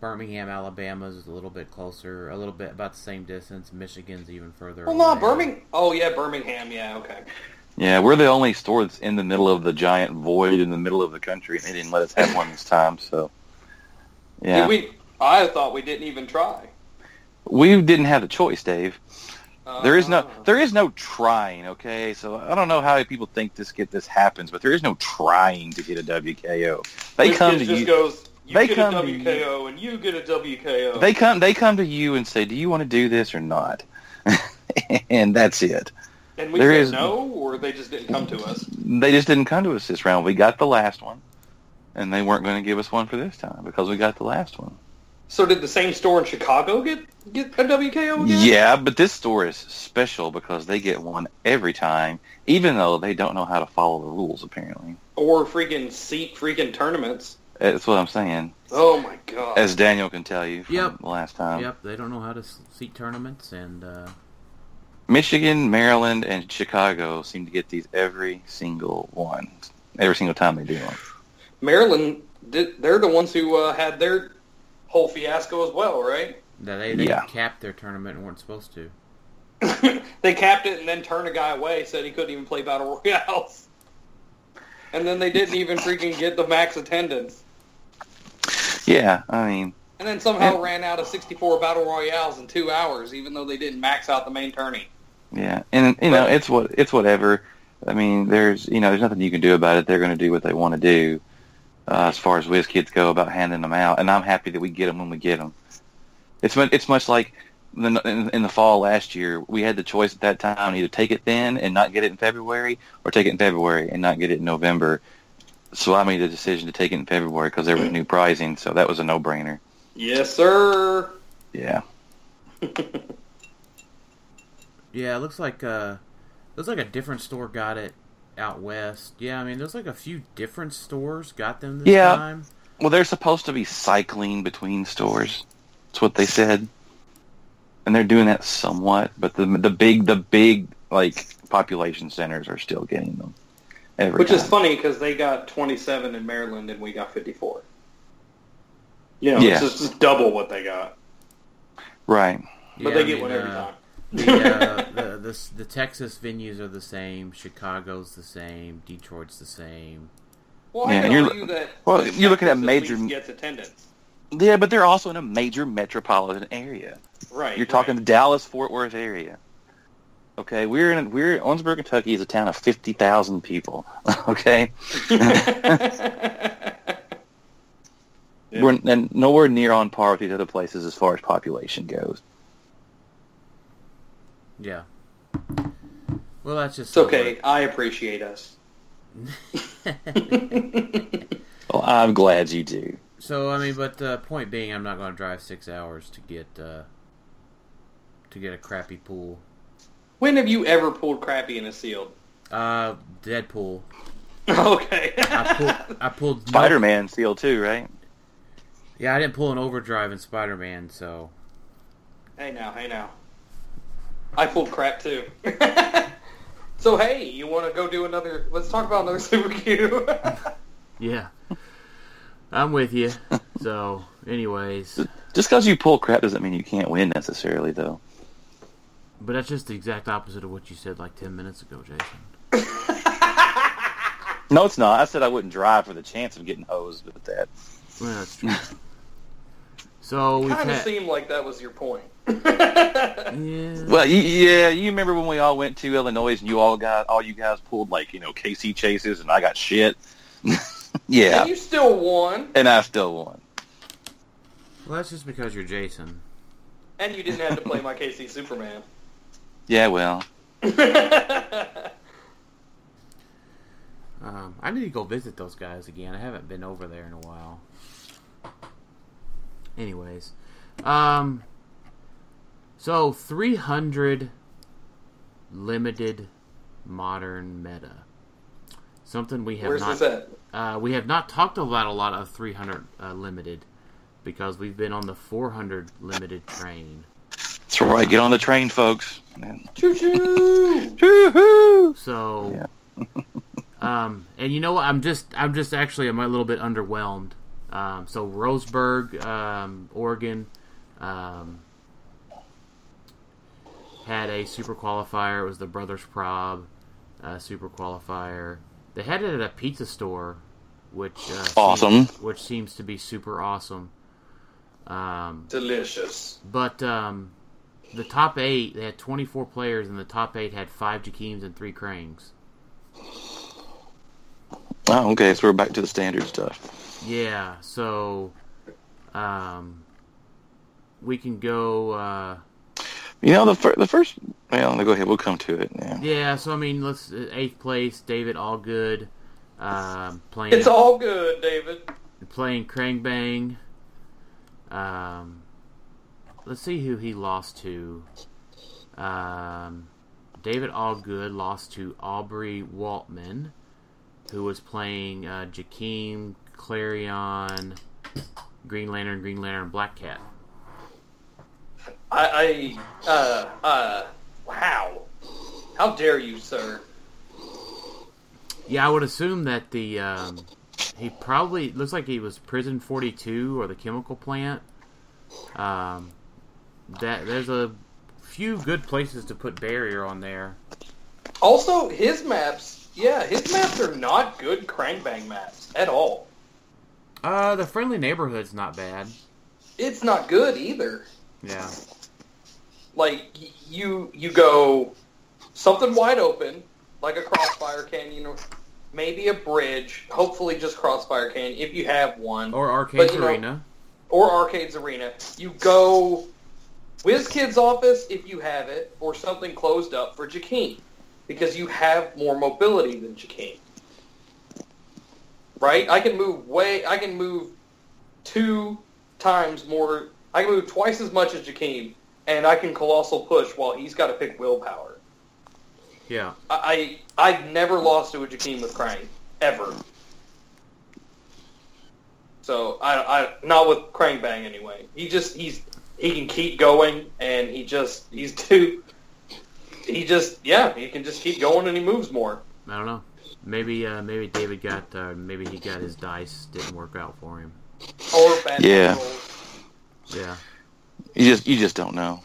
Birmingham, Alabama is a little bit closer, a little bit about the same distance. Michigan's even further away. Well, no, Birmingham. Oh, yeah, Birmingham. Yeah, okay. Yeah, we're the only store that's in the middle of the giant void in the middle of the country, and they didn't let us have one this time. So, yeah, Did we. I thought we didn't even try. We didn't have a choice, Dave. Uh, there is no, there is no trying. Okay, so I don't know how people think this get this happens, but there is no trying to get a W K O. They come to you. Goes, you they get come a W K O to you, and you get a W K O. They come, they come to you and say, "Do you want to do this or not?" And that's it. And we there said is, no, or they just didn't come to us. They just didn't come to us this round. We got the last one, and they weren't going to give us one for this time because we got the last one. So did the same store in Chicago get, get a W K O again? Yeah, but this store is special because they get one every time, even though they don't know how to follow the rules, apparently. Or freaking seat freaking tournaments. That's what I'm saying. Oh, my God. As Daniel can tell you from yep. last time. Yep, they don't know how to seat tournaments. and uh... Michigan, Maryland, and Chicago seem to get these every single one, every single time they do one. Maryland, they're the ones who uh, had their... whole fiasco as well, right? That they didn't yeah. cap their tournament and weren't supposed to. They capped it and then turned a guy away, said he couldn't even play Battle Royales. And then they didn't even freaking get the max attendance. Yeah, I mean... And then somehow and, ran out of sixty-four Battle Royales in two hours, even though they didn't max out the main tourney. Yeah, and, you know, but, it's what it's whatever. I mean, there's, you know, there's nothing you can do about it. They're going to do what they want to do. Uh, as far as WizKids go about handing them out, and I'm happy that we get them when we get them. It's it's much like the, in, in the fall last year, we had the choice at that time either take it then and not get it in February, or take it in February and not get it in November. So I made the decision to take it in February because there was new pricing, so that was a no-brainer. Yes, sir. Yeah. Yeah, it looks like uh, looks like a different store got it. Out west. Yeah, I mean, there's like a few different stores got them this yeah. time. Well, they're supposed to be cycling between stores. That's what they said. And they're doing that somewhat, but the the big, the big, like, population centers are still getting them. Every Which time. Is funny, because they got twenty-seven in Maryland and we got fifty-four. You know, yeah. It's just double what they got. Right. But yeah, they I get mean, one every uh, time. Yeah, the, uh, the, the the Texas venues are the same. Chicago's the same. Detroit's the same. Well, I yeah, know you're, you that well, you're looking at major gets attendance. Yeah, but they're also in a major metropolitan area. Right. You're talking right. Dallas, Fort Worth area. Okay, we're in we're Owensboro, Kentucky is a town of fifty thousand people. Okay. yeah. We're and nowhere near on par with these other places as far as population goes. Yeah. Well, that's just... It's okay. Work. I appreciate us. Well, I'm glad you do. So, I mean, but the uh, point being, I'm not going to drive six hours to get uh, to get a crappy pool. When have you ever pulled crappy in a sealed? Uh, Deadpool. Okay. I pulled... I pulled Spider-Man no... sealed too, right? Yeah, I didn't pull an Overdrive in Spider-Man, so... Hey now, hey now. I pulled crap, too. So, hey, you want to go do another... Let's talk about another Super Q. Yeah. I'm with you. So, anyways. Just because you pull crap doesn't mean you can't win necessarily, though. But that's just the exact opposite of what you said like ten minutes ago, Jason. No, it's not. I said I wouldn't drive for the chance of getting hosed with that. Well, that's true. So it kind of had... seemed like that was your point. Yeah. Well, yeah, you remember when we all went to Illinois and you all got, all you guys pulled like, you know, K C chases and I got shit. Yeah. And you still won. And I still won. Well, that's just because you're Jason. And you didn't have to play my K C Superman. Yeah, well. um, I need to go visit those guys again. I haven't been over there in a while. Anyways, um, so three hundred limited modern meta. Something we have Where's not. This at? Uh, we have not talked about a lot of three hundred uh, limited because we've been on the four hundred limited train. That's right. Get on the train, folks. Choo choo, choo choo. So, yeah. um, and you know what? I'm just, I'm just actually, I'm a little bit underwhelmed. Um, so Roseburg, um, Oregon, um, had a super qualifier. It was the Brothers Prob uh, super qualifier. They had it at a pizza store, which uh, awesome, seems, which seems to be super awesome. Um, Delicious. But um, the top eight, they had twenty-four players, and the top eight had five Jakeems and three Krangs. Oh, okay. So we're back to the standard stuff. Yeah, so um, we can go. Uh, you know, the fir- the first. Well, go ahead. We'll come to it. Yeah. Yeah. So I mean, let's eighth place. David Allgood um, playing. It's all good, David. Playing Krang Bang. Um, let's see who he lost to. Um, David Allgood lost to Aubrey Waltman, who was playing uh, Jakeem, Clarion, Green Lantern, Green Lantern, Black Cat. I, I, uh, uh, wow. How dare you, sir? Yeah, I would assume that the, um, he probably, looks like he was Prison forty-two or the chemical plant. Um, that, there's a few good places to put barrier on there. Also, his maps, yeah, his maps are not good Krangbang maps at all. Uh, the friendly neighborhood's not bad. It's not good either. Yeah. Like, you you go something wide open, like a Crossfire Canyon, or maybe a bridge, hopefully just Crossfire Canyon, if you have one. Or Arcade's but, you Arena. Know, or Arcade's Arena. You go WizKid's office, if you have it, or something closed up for Jakeem, because you have more mobility than Jakeem. Right? I can move way... I can move two times more... I can move twice as much as Jakeem, and I can Colossal Push while he's got to pick Willpower. Yeah. I, I, I've never lost to a Jakeem with Krang. Ever. So, I... I not with Krang Bang, anyway. He just... He's... He can keep going, and he just... He's too... He just... Yeah, he can just keep going, and he moves more. I don't know. Maybe uh, maybe David got uh, maybe he got his dice didn't work out for him. Or bad yeah, controls. Yeah. You just you just don't know.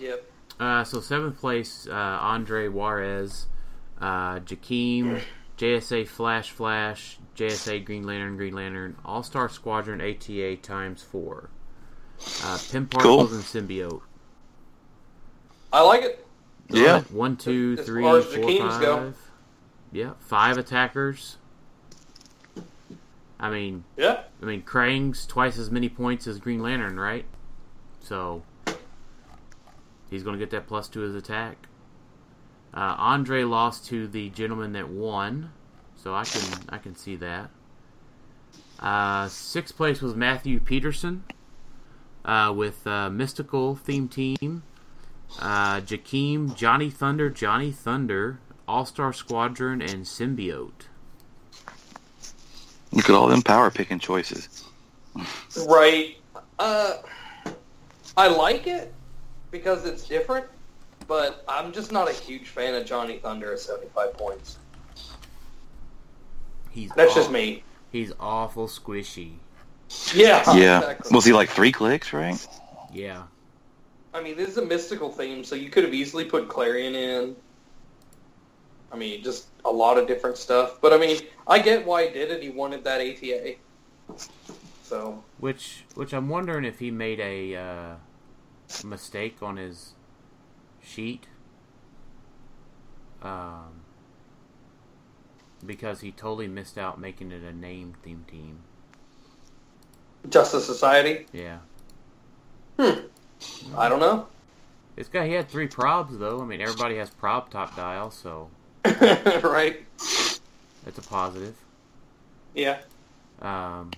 Yep. Uh, so seventh place, uh, Andre Juarez, uh, Jakeem, J S A Flash Flash, J S A Green Lantern Green Lantern, All Star Squadron A T A times four, uh, Pym Particles cool. and Symbiote. I like it. Yeah. Right. One, two, as three, as four, Jakeem's five. Go. Yeah, five attackers. I mean, yeah. I mean, Krang's twice as many points as Green Lantern, right? So he's going to get that plus two as attack. Uh, Andre lost to the gentleman that won, so I can I can see that. Uh, sixth place was Matthew Peterson uh, with uh, Mystical Theme Team, uh, Jakeem, Johnny Thunder, Johnny Thunder. All-Star Squadron, and Symbiote. Look at all them power-picking choices. Right. Uh, I like it because it's different, but I'm just not a huge fan of Johnny Thunder at seventy-five points. He's That's awful. Just me. He's awful squishy. Yeah. Yeah. Exactly. Was he like three clicks, right? Yeah. I mean, this is a mystical theme, so you could have easily put Clarion in. I mean, just a lot of different stuff. But, I mean, I get why he did it. He wanted that A T A. So. Which, which I'm wondering if he made a uh, mistake on his sheet. Um, because he totally missed out making it a name theme team. Justice Society? Yeah. Hmm. I don't know. This guy, he had three probs, though. I mean, everybody has prob top dial, so... Right. That's a positive. Yeah. Um,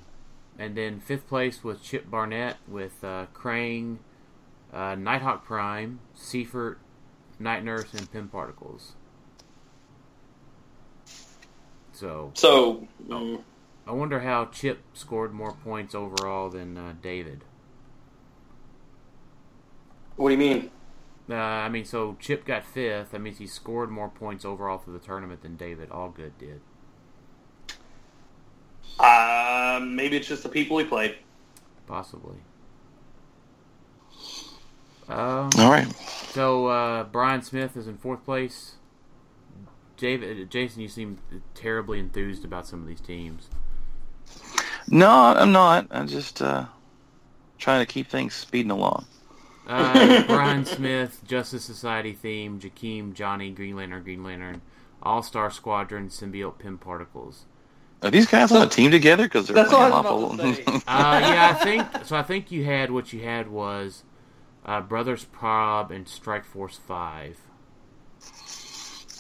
and then fifth place was Chip Barnett with uh, Krang, uh, Nighthawk Prime, Seifert, Night Nurse, and Pym Particles. So... So... Um, I wonder how Chip scored more points overall than uh, David. What do you mean? Uh, I mean, so Chip got fifth. That means he scored more points overall through the tournament than David Allgood did. Uh, maybe it's just the people he played. Possibly. Um, All right. So uh, Brian Smith is in fourth place. David, Jason, you seem terribly enthused about some of these teams. No, I'm not. I'm just uh, trying to keep things speeding along. Uh, Brian Smith, Justice Society theme, Jakeem, Johnny, Green Lantern, Green Lantern, All-Star Squadron, Symbiote, Pym Particles. Are these guys on a team together? Because they're that's playing awful. uh, yeah, I think so. I think you had what you had was uh, Brothers Prob and Strike Force Five.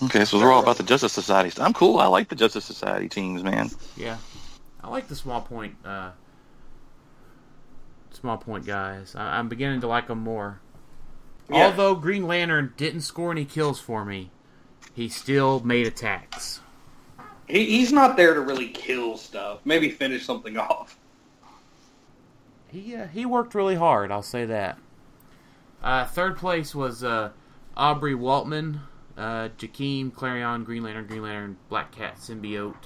Okay, so we're all about the Justice Society stuff. I'm cool. I like the Justice Society teams, man. Yeah, I like the small point. Uh, Small point guys. I- I'm beginning to like them more. Yeah. Although Green Lantern didn't score any kills for me, he still made attacks. He- he's not there to really kill stuff. Maybe finish something off. He uh, he worked really hard, I'll say that. Uh, third place was uh, Aubrey Waltman, uh, Jakeem, Clarion, Green Lantern, Green Lantern, Black Cat, Symbiote.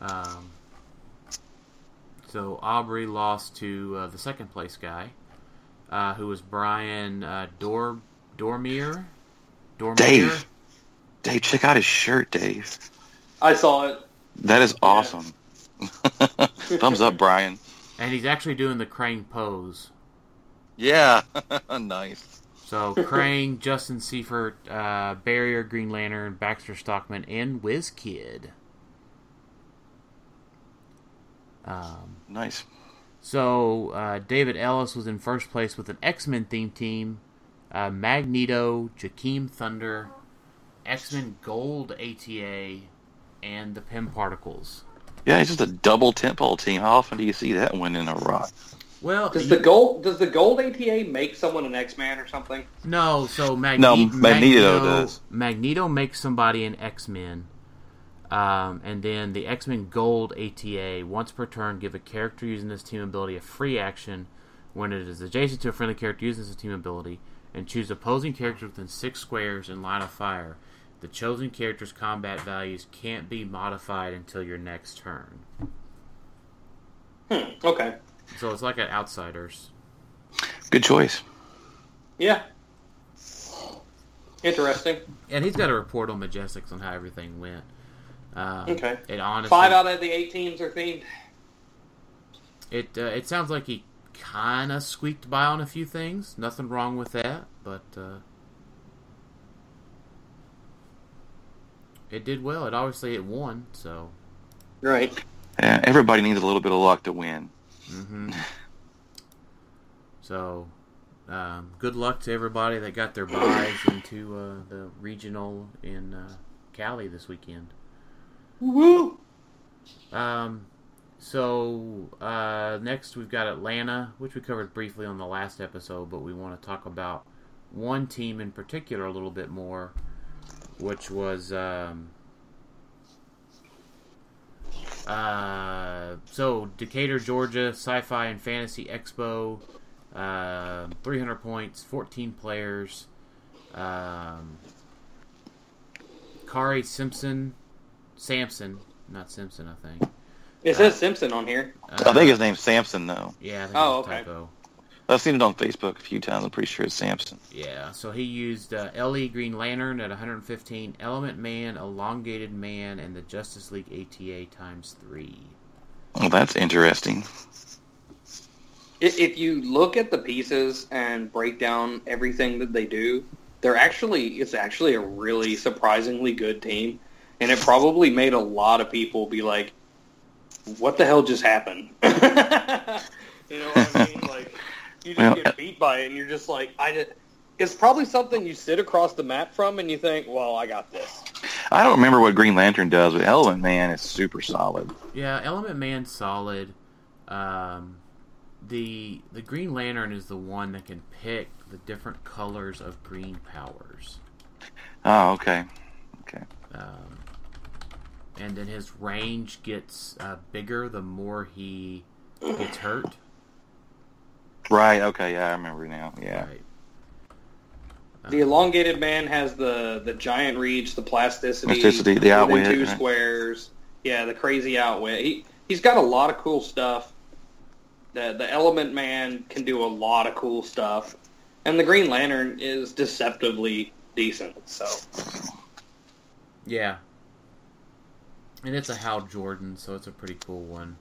um... So Aubrey lost to uh, the second place guy, uh, who was Brian uh, Dor Dormier. Dormier. Dave, Dave, check out his shirt, Dave. I saw it. That is awesome. Yes. Thumbs up, Brian. And he's actually doing the Krang pose. Yeah, nice. So Krang, Justin Seifert, uh, Barrier, Green Lantern, Baxter Stockman, and WizKid. Um, nice. So, uh, David Ellis was in first place with an X-Men theme team, uh, Magneto, Jakeem Thunder, X-Men Gold A T A, and the Pym Particles. Yeah, it's just a double tempo team. How often do you see that one in a row? Well, does you, the gold does the Gold A T A make someone an X-Man or something? No, so Magne- no, Magneto, Magneto does. Magneto makes somebody an X-Men. Um, and then the X-Men Gold A T A, once per turn, give a character using this team ability a free action when it is adjacent to a friendly character using this team ability, and choose opposing characters within six squares in line of fire. The chosen character's combat values can't be modified until your next turn. Hmm, okay. So it's like an Outsiders. Good choice. Yeah. Interesting. And he's got a report on Majestics on how everything went. Um, okay. It honestly, five out of the eight teams are themed. It uh, it sounds like he kind of squeaked by on a few things. Nothing wrong with that, but uh, it did well. It obviously it won. So right. Yeah, everybody needs a little bit of luck to win. Mm-hmm. So um, good luck to everybody that got their buys into uh, the regional in uh, Cali this weekend. Woo! Um, so uh, next we've got Atlanta, which we covered briefly on the last episode, but we want to talk about one team in particular a little bit more, which was um, uh, so Decatur, Georgia, Sci-Fi and Fantasy Expo, uh, three hundred points, fourteen players, um, Kari Simpson. Samson, not Simpson, I think. It says uh, Simpson on here. Uh, I think his name's Samson, though. Yeah, I think oh, it's okay. Typo. I've seen it on Facebook a few times. I'm pretty sure it's Samson. Yeah, so he used uh, L E Green Lantern at one hundred fifteen, Element Man, Elongated Man, and the Justice League A T A times three. Well, that's interesting. If you look at the pieces and break down everything that they do, they're actually it's actually a really surprisingly good team, and it probably made a lot of people be like, "What the hell just happened?" You know what I mean? Like, you just well, get beat by it, and you're just like, "I did." It's probably something you sit across the map from, and you think, "Well, I got this." I don't remember what Green Lantern does, but Element Man is super solid. Yeah, Element Man's solid. Um, the The Green Lantern is the one that can pick the different colors of green powers. Oh, okay, okay. Um, and then his range gets uh, bigger the more he gets hurt. Right. Okay. Yeah, I remember now. Yeah. Right. Um, the elongated man has the, the giant reach, the plasticity, plasticity the outwit, two right? squares. Yeah, the crazy outwit. He he's got a lot of cool stuff. The the element man can do a lot of cool stuff. And the Green Lantern is deceptively decent, so. Yeah. And it's a Hal Jordan, so it's a pretty cool one.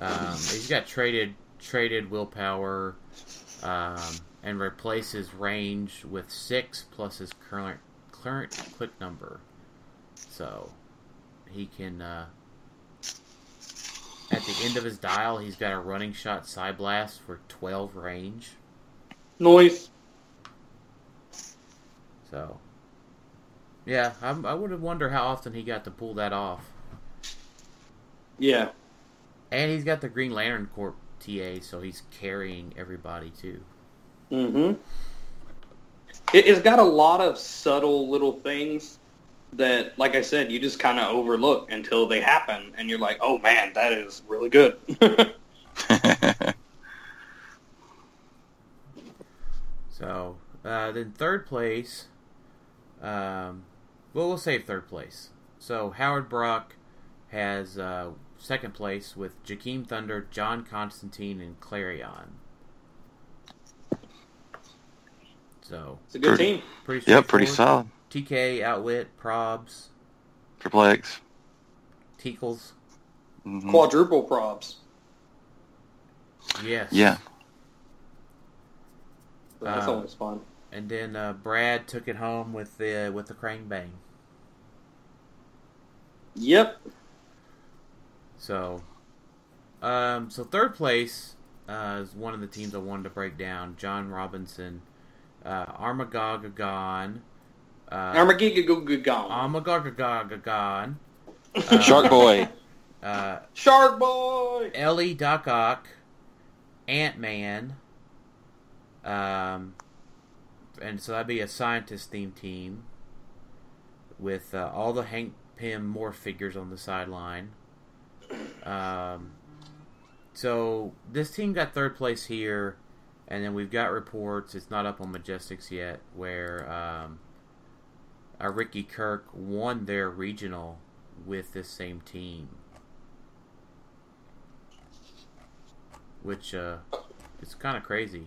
Um, he's got traded traded willpower um, and replaces range with six plus his current, current click number. So he can... Uh, at the end of his dial, he's got a running shot Psy Blast for twelve range. Noise. So, yeah, I'm, I would wonder how often he got to pull that off. Yeah. And he's got the Green Lantern Corp T A, so he's carrying everybody, too. Mm-hmm. It, it's got a lot of subtle little things that, like I said, you just kind of overlook until they happen, and you're like, oh, man, that is really good. So, uh, then third place, um, well, we'll save third place. So, Howard Brock has uh, second place with Jakeem Thunder, John Constantine, and Clarion. So, it's a good pretty, team. Pretty yeah, pretty solid. T K, Outwit, Probs. Triple X. Teakles. Mm-hmm. Quadruple Probs. Yes. Yeah. That's um, always fun. And then uh, Brad took it home with the with the Krang Bang. Yep. So, um, so third place uh, is one of the teams I wanted to break down. John Robinson, uh, Armagagagon, uh, Armagagagon, Armagagagon, uh, Shark Boy, uh, Shark Boy, Ellie, Doc Ock, Ant Man. Um, and so that'd be a scientist-themed team with uh, all the Hank Pym Moore figures on the sideline. Um, so this team got third place here, and then we've got reports. It's not up on Majestics yet, where um, uh, Ricky Kirk won their regional with this same team, which uh, it's kind of crazy.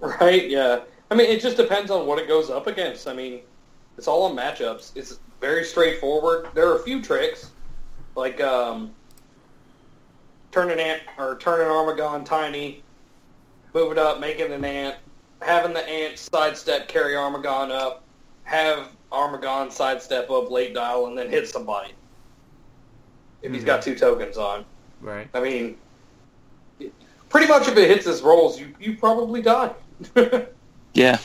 Right, yeah. I mean, it just depends on what it goes up against. I mean, it's all on matchups. It's very straightforward. There are a few tricks, like um, turning ant or turning Armagon tiny, move it up, making an ant, having the ant sidestep, carry Armagon up, have Armagon sidestep up late dial, and then hit somebody if mm-hmm. he's got two tokens on. Right. I mean. Pretty much if it hits his rolls, you, you probably die. Yeah.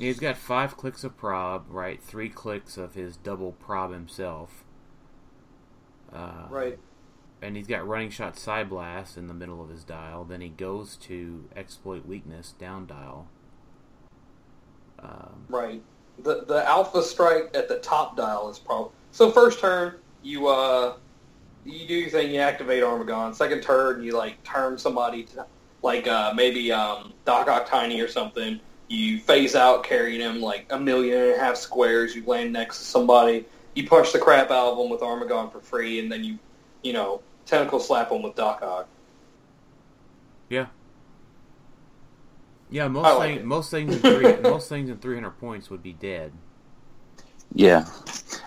He's got five clicks of prob, right? Three clicks of his double prob himself. Uh, right. And he's got running shot Psy Blast in the middle of his dial. Then he goes to exploit weakness, down dial. Um, right. The the alpha strike at the top dial is probably... So first turn, you... uh. You do your thing, you activate Armagon. Second turn, you, like, turn somebody, to, like, uh, maybe um, Doc Ock Tiny or something. You phase out, carrying him, like, a million and a half squares. You land next to somebody. You punch the crap out of them with Armagon for free, and then you, you know, tentacle slap him with Doc Ox. Yeah. Yeah, most like things, most things, in three, most things in three hundred points would be dead. Yeah,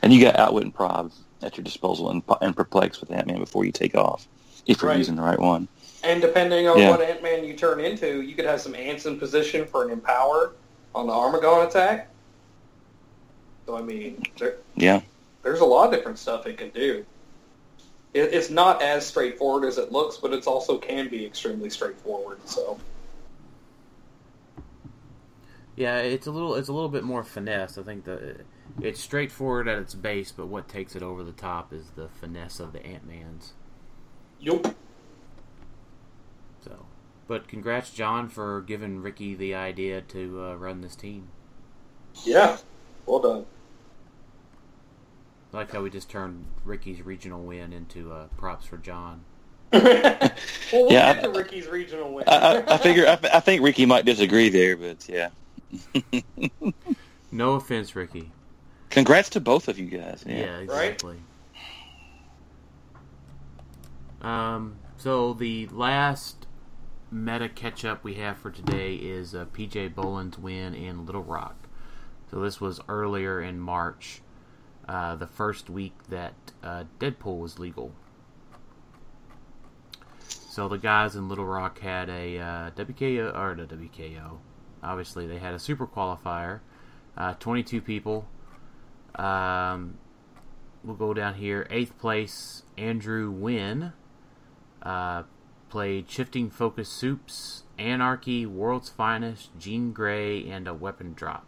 and you got Outwit and Prob at your disposal, and, and Perplex with Ant-Man before you take off, if you're right. using the right one. And depending on yeah. what Ant-Man you turn into, you could have some ants in position for an Empower on the Armagon attack. So I mean, there, yeah, there's a lot of different stuff it can do. It, it's not as straightforward as it looks, but it also can be extremely straightforward. So. Yeah, it's a little it's a little bit more finesse. I think that it's straightforward at its base, but what takes it over the top is the finesse of the Ant-Mans. Yup. So, but congrats, John, for giving Ricky the idea to uh, run this team. Yeah, well done. I like how we just turned Ricky's regional win into uh, props for John. well, we'll yeah, get I, to Ricky's regional win. I, I, I figure I, I think Ricky might disagree there, but yeah. No offense, Ricky. Congrats to both of you guys. Yeah, yeah exactly. Right? Um, so the last meta catch-up we have for today is uh, P J Boland's win in Little Rock. So this was earlier in March, uh, the first week that uh, Deadpool was legal. So the guys in Little Rock had a uh, W K O, or the W K O. Obviously, they had a super qualifier, uh, twenty-two people. Um, we'll go down here. Eighth place, Andrew Wynn. Uh, played Shifting Focus Soups, Anarchy, World's Finest, Jean Grey, and a Weapon Drop.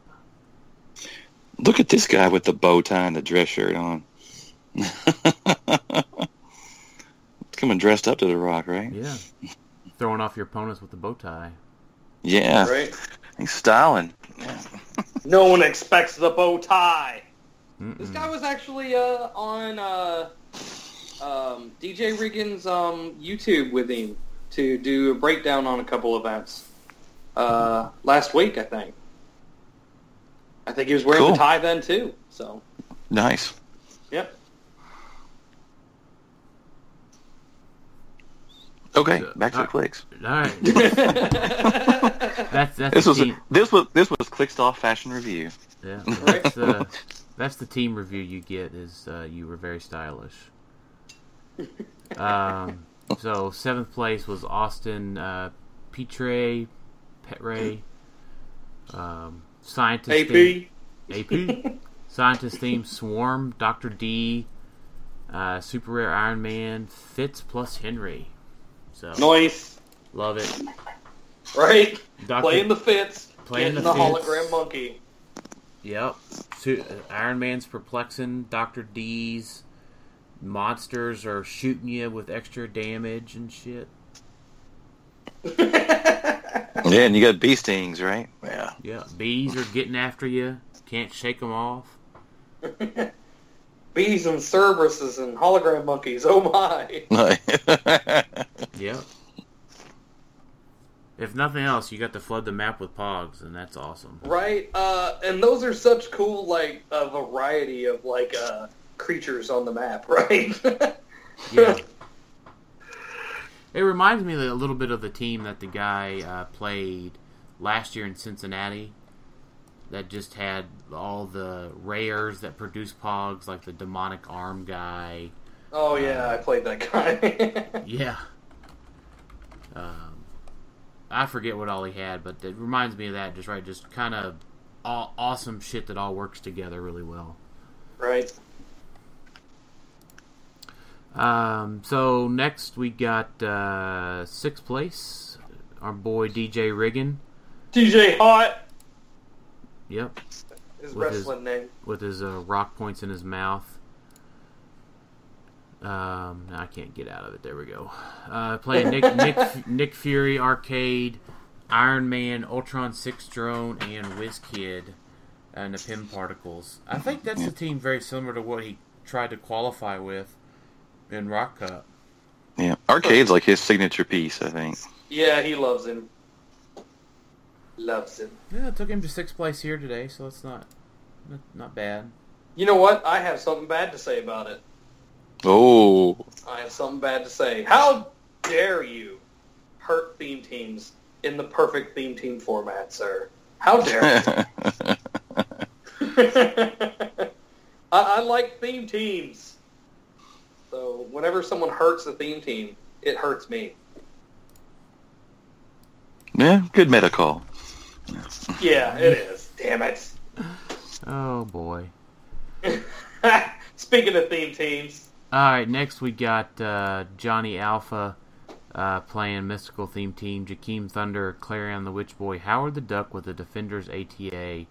Look at this guy with the bow tie and the dress shirt on. Coming dressed up to the Rock, right? Yeah. Throwing off your opponents with the bow tie. Yeah. Right? He's styling. Yeah. No one expects the bow tie. Mm-mm. This guy was actually uh, on uh, um, D J Regan's um, YouTube with him to do a breakdown on a couple events uh, last week, I think. I think he was wearing cool. the tie then, too. So nice. Yep. Okay, back to the clicks. All right. that's, that's this, was a, this was this was ClickStuff Fashion Review. Yeah, that's, uh, that's the team review you get is uh, you were very stylish. Um, so seventh place was Austin uh, Petre, Petre, um, scientist A P theme, A P scientist theme Swarm, Doctor D, uh, Super Rare Iron Man, Fitz plus Henry. So, nice. Love it. Right? Doctor, playing the Fitz. Playing the, the hologram monkey. Yep. So, Iron Man's perplexing. Doctor D's monsters are shooting you with extra damage and shit. Yeah, and you got bee stings, right? Yeah. Yeah. Bees are getting after you. Can't shake them off. Bees and Cerberuses and hologram monkeys. Oh my. Yeah. If nothing else, you got to flood the map with pogs, and that's awesome. Right? Uh, and those are such cool, like, a variety of, like, uh, creatures on the map, right? Yeah. It reminds me a little bit of the team that the guy uh, played last year in Cincinnati. That just had all the rares that produce pogs, like the demonic arm guy. Oh, yeah, um, I played that guy. Yeah. Um, I forget what all he had, but it reminds me of that, just right, just kind of all, awesome shit that all works together really well. Right. Um, so next we got uh, sixth place, our boy D J Riggin. D J Hot! Yep. His with wrestling his, name. With his uh, rock points in his mouth. Um, I can't get out of it. There we go. Uh, playing Nick, Nick, Nick Fury Arcade, Iron Man, Ultron six Drone, and WizKid, and the Pym Particles. I think that's a team very similar to what he tried to qualify with in Rock Cup. Yeah, Arcade's like his signature piece, I think. Yeah, he loves him. Loves him. Yeah, it took him to sixth place here today, so it's not, not not bad. You know what? I have something bad to say about it. Oh. I have something bad to say. How dare you hurt theme teams in the perfect theme team format, sir? How dare you? I, I like theme teams. So whenever someone hurts the theme team, it hurts me. Yeah, good meta call. Yeah, it is. Damn it. Oh, boy. Speaking of theme teams. All right, next we got uh, Johnny Alpha uh, playing Mystical Theme Team, Jakeem Thunder, Clarion the Witch Boy, Howard the Duck with the Defenders A T A,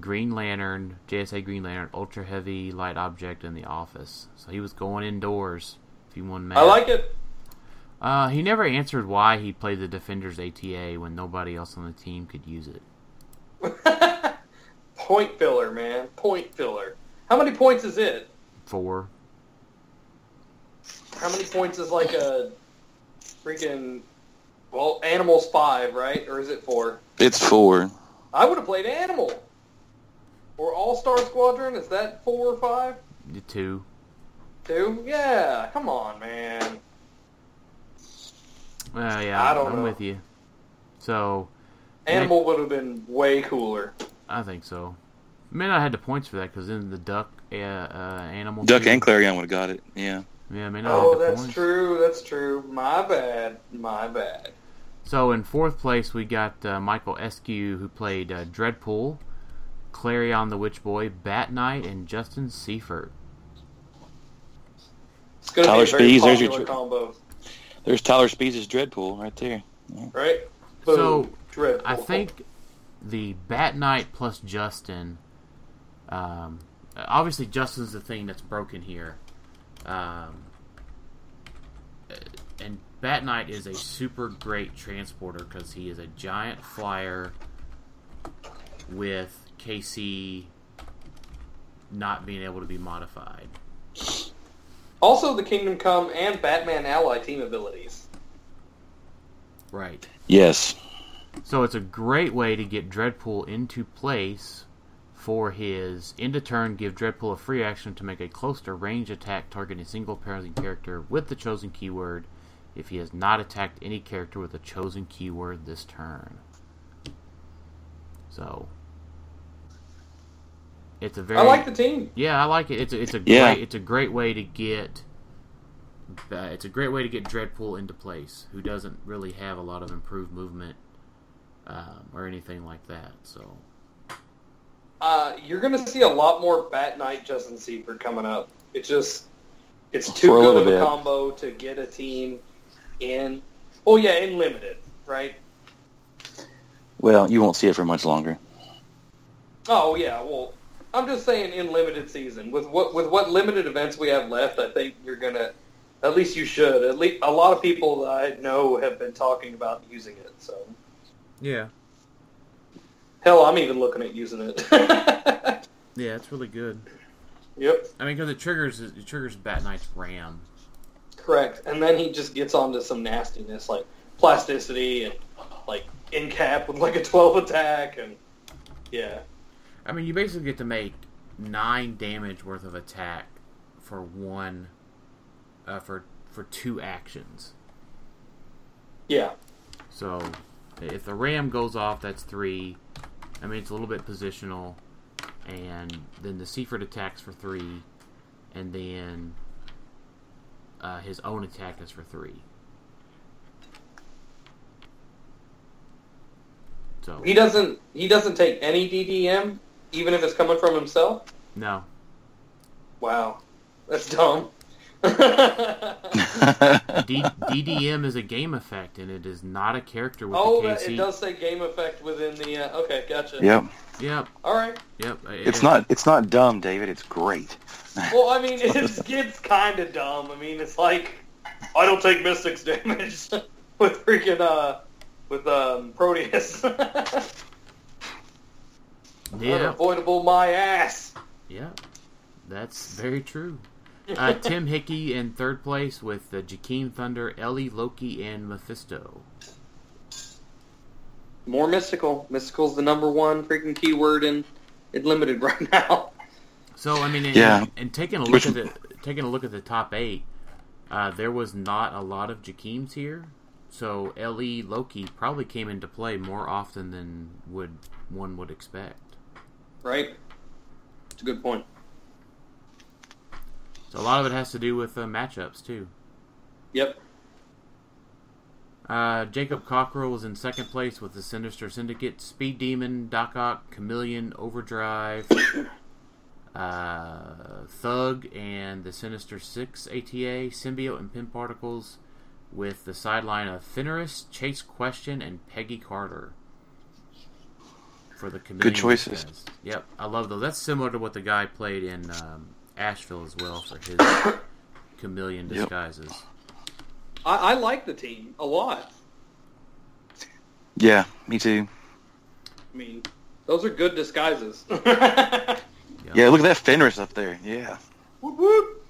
Green Lantern, J S A Green Lantern, Ultra Heavy, Light Object, and The Office. So he was going indoors if you want to matter. I like it. Uh, he never answered why he played the Defenders A T A when nobody else on the team could use it. Point filler, man. Point filler. How many points is it? Four. How many points is like a freaking, well, Animal's five, right? Or is it four? It's four. I would have played Animal. Or All-Star Squadron, is that four or five? Two. Two? Yeah, come on, man. Well, yeah, I don't I'm know. with you. So, Animal would have been way cooler. I think so. I mean, I had the points for that, because then the Duck, uh, uh, Animal... Duck team. And Clarion would have got it, yeah. Yeah, I mean, I oh, that's points. true. That's true. My bad. My bad. So in fourth place, we got uh, Michael Eskew, who played uh, Dreadpool, Clarion the Witch Boy, Batmite, and Justin Seifert. It's going to be a very Spees, popular there's your... combo. There's Tyler Spees' Dreadpool right there. Yeah. Right? Boom. So Dreadpool. I think the Batmite plus Justin... Um, obviously, Justin's the thing that's broken here. Um, and Batmite is a super great transporter because he is a giant flyer with K C not being able to be modified. Also, the Kingdom Come and Batman Ally team abilities. Right. Yes. So it's a great way to get Dreadpool into place for his end of turn, give Dreadpool a free action to make a close to range attack targeting a single opposing character with the chosen keyword if he has not attacked any character with a chosen keyword this turn. So it's a very I like the team. Yeah, I like it. It's a, it's a yeah. great it's a great way to get uh, it's a great way to get Dreadpool into place, who doesn't really have a lot of improved movement um, or anything like that. So. Uh, you're going to see a lot more Batmite Justin Seifert coming up. It's just, it's too good of a bit. combo to get a team in. Oh, yeah, in Limited, right? Well, you won't see it for much longer. Oh, yeah, well, I'm just saying in Limited season. With what with what Limited events we have left, I think you're going to, at least you should. At least a lot of people that I know have been talking about using it, so. Yeah. Hell, I'm even looking at using it. Yeah, it's really good. Yep. I mean, because it triggers it triggers Batmite's RAM. Correct, and then he just gets onto some nastiness like plasticity and like in cap with like a twelve attack and yeah. I mean, you basically get to make nine damage worth of attack for one uh, for for two actions. Yeah. So. If the RAM goes off, that's three. I mean, it's a little bit positional. And then the Seifert attacks for three. And then uh, his own attack is for three. So He doesn't he doesn't take any D D M, even if it's coming from himself? No. Wow. That's dumb. D- DDM is a game effect, and it is not a character with oh, the K C. Oh, it does say game effect within the. Uh, okay, gotcha. Yep. Yep. All right. Yep. It's not. It's not dumb, David. It's great. Well, I mean, it's it's kind of dumb. I mean, it's like I don't take Mystic's damage with freaking uh with um Proteus. Yeah. Unavoidable, my ass. Yeah, that's very true. Uh, Tim Hickey in third place with uh, Jakeem Thunder, Ellie, Loki, and Mephisto. More mystical. Mystical's the number one freaking keyword in, in Limited right now. So, I mean, and, yeah. and, and taking a look Which, at it, taking a look at the top eight, uh, there was not a lot of Jakeems here. So L E Loki probably came into play more often than would one would expect. Right. It's a good point. So a lot of it has to do with uh, matchups, too. Yep. Uh, Jacob Cockrell was in second place with the Sinister Syndicate, Speed Demon, Doc Ock, Chameleon, Overdrive, uh, Thug, and the Sinister Six A T A, Symbiote, and Pym Particles, with the sideline of Fenris, Chase Question, and Peggy Carter. For the Chameleon. Good choices. Guys. Yep, I love those. That's similar to what the guy played in um, Asheville as well for his Chameleon disguises. Yep. I, I like the team a lot. Yeah, me too. I mean, those are good disguises. Yep. Yeah, look at that Fenris up there. Yeah. Whoop, whoop.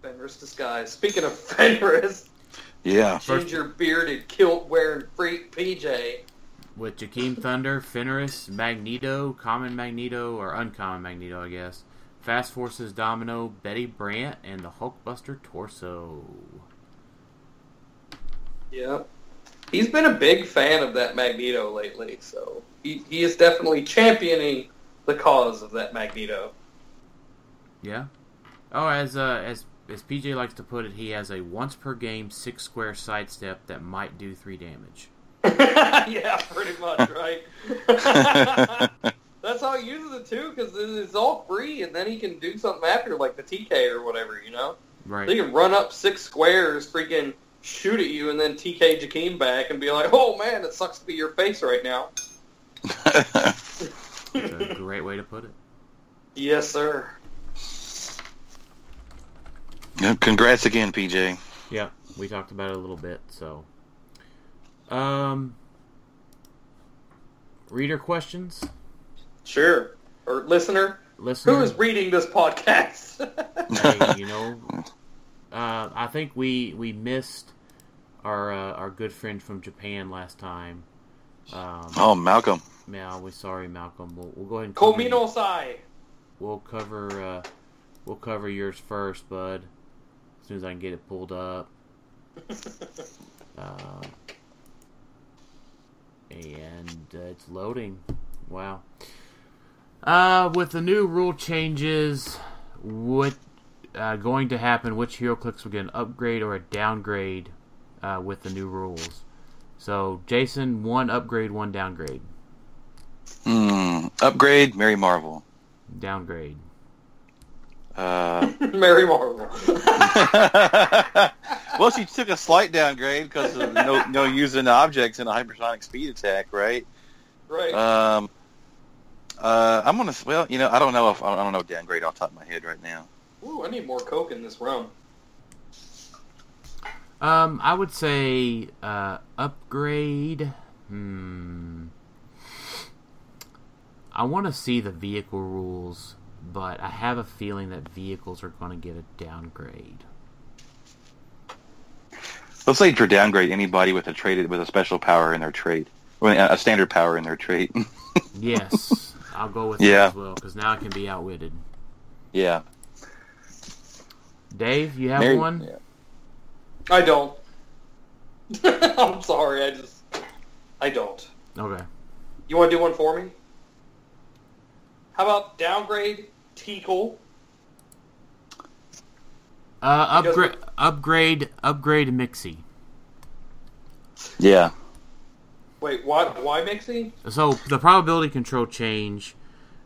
Fenris disguise. Speaking of Fenris. Yeah. Ginger bearded kilt wearing freak P J. With Jakeem Thunder, Fenris, Magneto, Common Magneto, or Uncommon Magneto, I guess. Fast Forces Domino, Betty Brant, and the Hulkbuster Torso. Yeah. He's been a big fan of that Magneto lately, so he, he is definitely championing the cause of that Magneto. Yeah. Oh, as uh, as as P J likes to put it, he has a once-per-game six-square sidestep that might do three damage. Yeah, pretty much, right? That's how he uses it, too, because it's all free, and then he can do something after, like the T K or whatever, you know? Right. So he can run up six squares, freaking shoot at you, and then T K Jakeem back and be like, oh, man, it sucks to be your face right now. That's a great way to put it. Yes, sir. Congrats again, P J. Yeah, we talked about it a little bit, so... Um, reader questions? Sure. Or listener? Listener. Who is reading this podcast? Hey, you know, uh, I think we, we missed our uh, our good friend from Japan last time. Um, oh, Malcolm. Yeah, we're sorry, Malcolm. We'll, we'll go ahead and cover Kominosai. We'll cover uh, we'll cover yours first, bud. As soon as I can get it pulled up. Um. And uh, it's loading. Wow. Uh, with the new rule changes, what uh, going to happen? Which hero clicks will get an upgrade or a downgrade uh, with the new rules? So, Jason, one upgrade, one downgrade. Mm, upgrade, Mary Marvel. Downgrade. Uh, Mary Marvel. Well, she took a slight downgrade because of no, no using objects in a hypersonic speed attack, right? Right. Um, uh, I'm gonna. Well, you know, I don't know if I don't know downgrade off the top of my head right now. Ooh, I need more coke in this room. Um, I would say uh, upgrade. Hmm. I want to see the vehicle rules, but I have a feeling that vehicles are going to get a downgrade. Let's say to downgrade anybody with a trait with a special power in their trait, or a standard power in their trait. Yes, I'll go with yeah. that as well because now I can be outwitted. Yeah. Dave, you have Mary, one? Yeah. I don't. I'm sorry, I just I don't. Okay. You want to do one for me? How about downgrade Teakle? Uh, upgrade, upgrade, upgrade Mxy. Yeah. Wait, why, why Mxy? So, the probability control change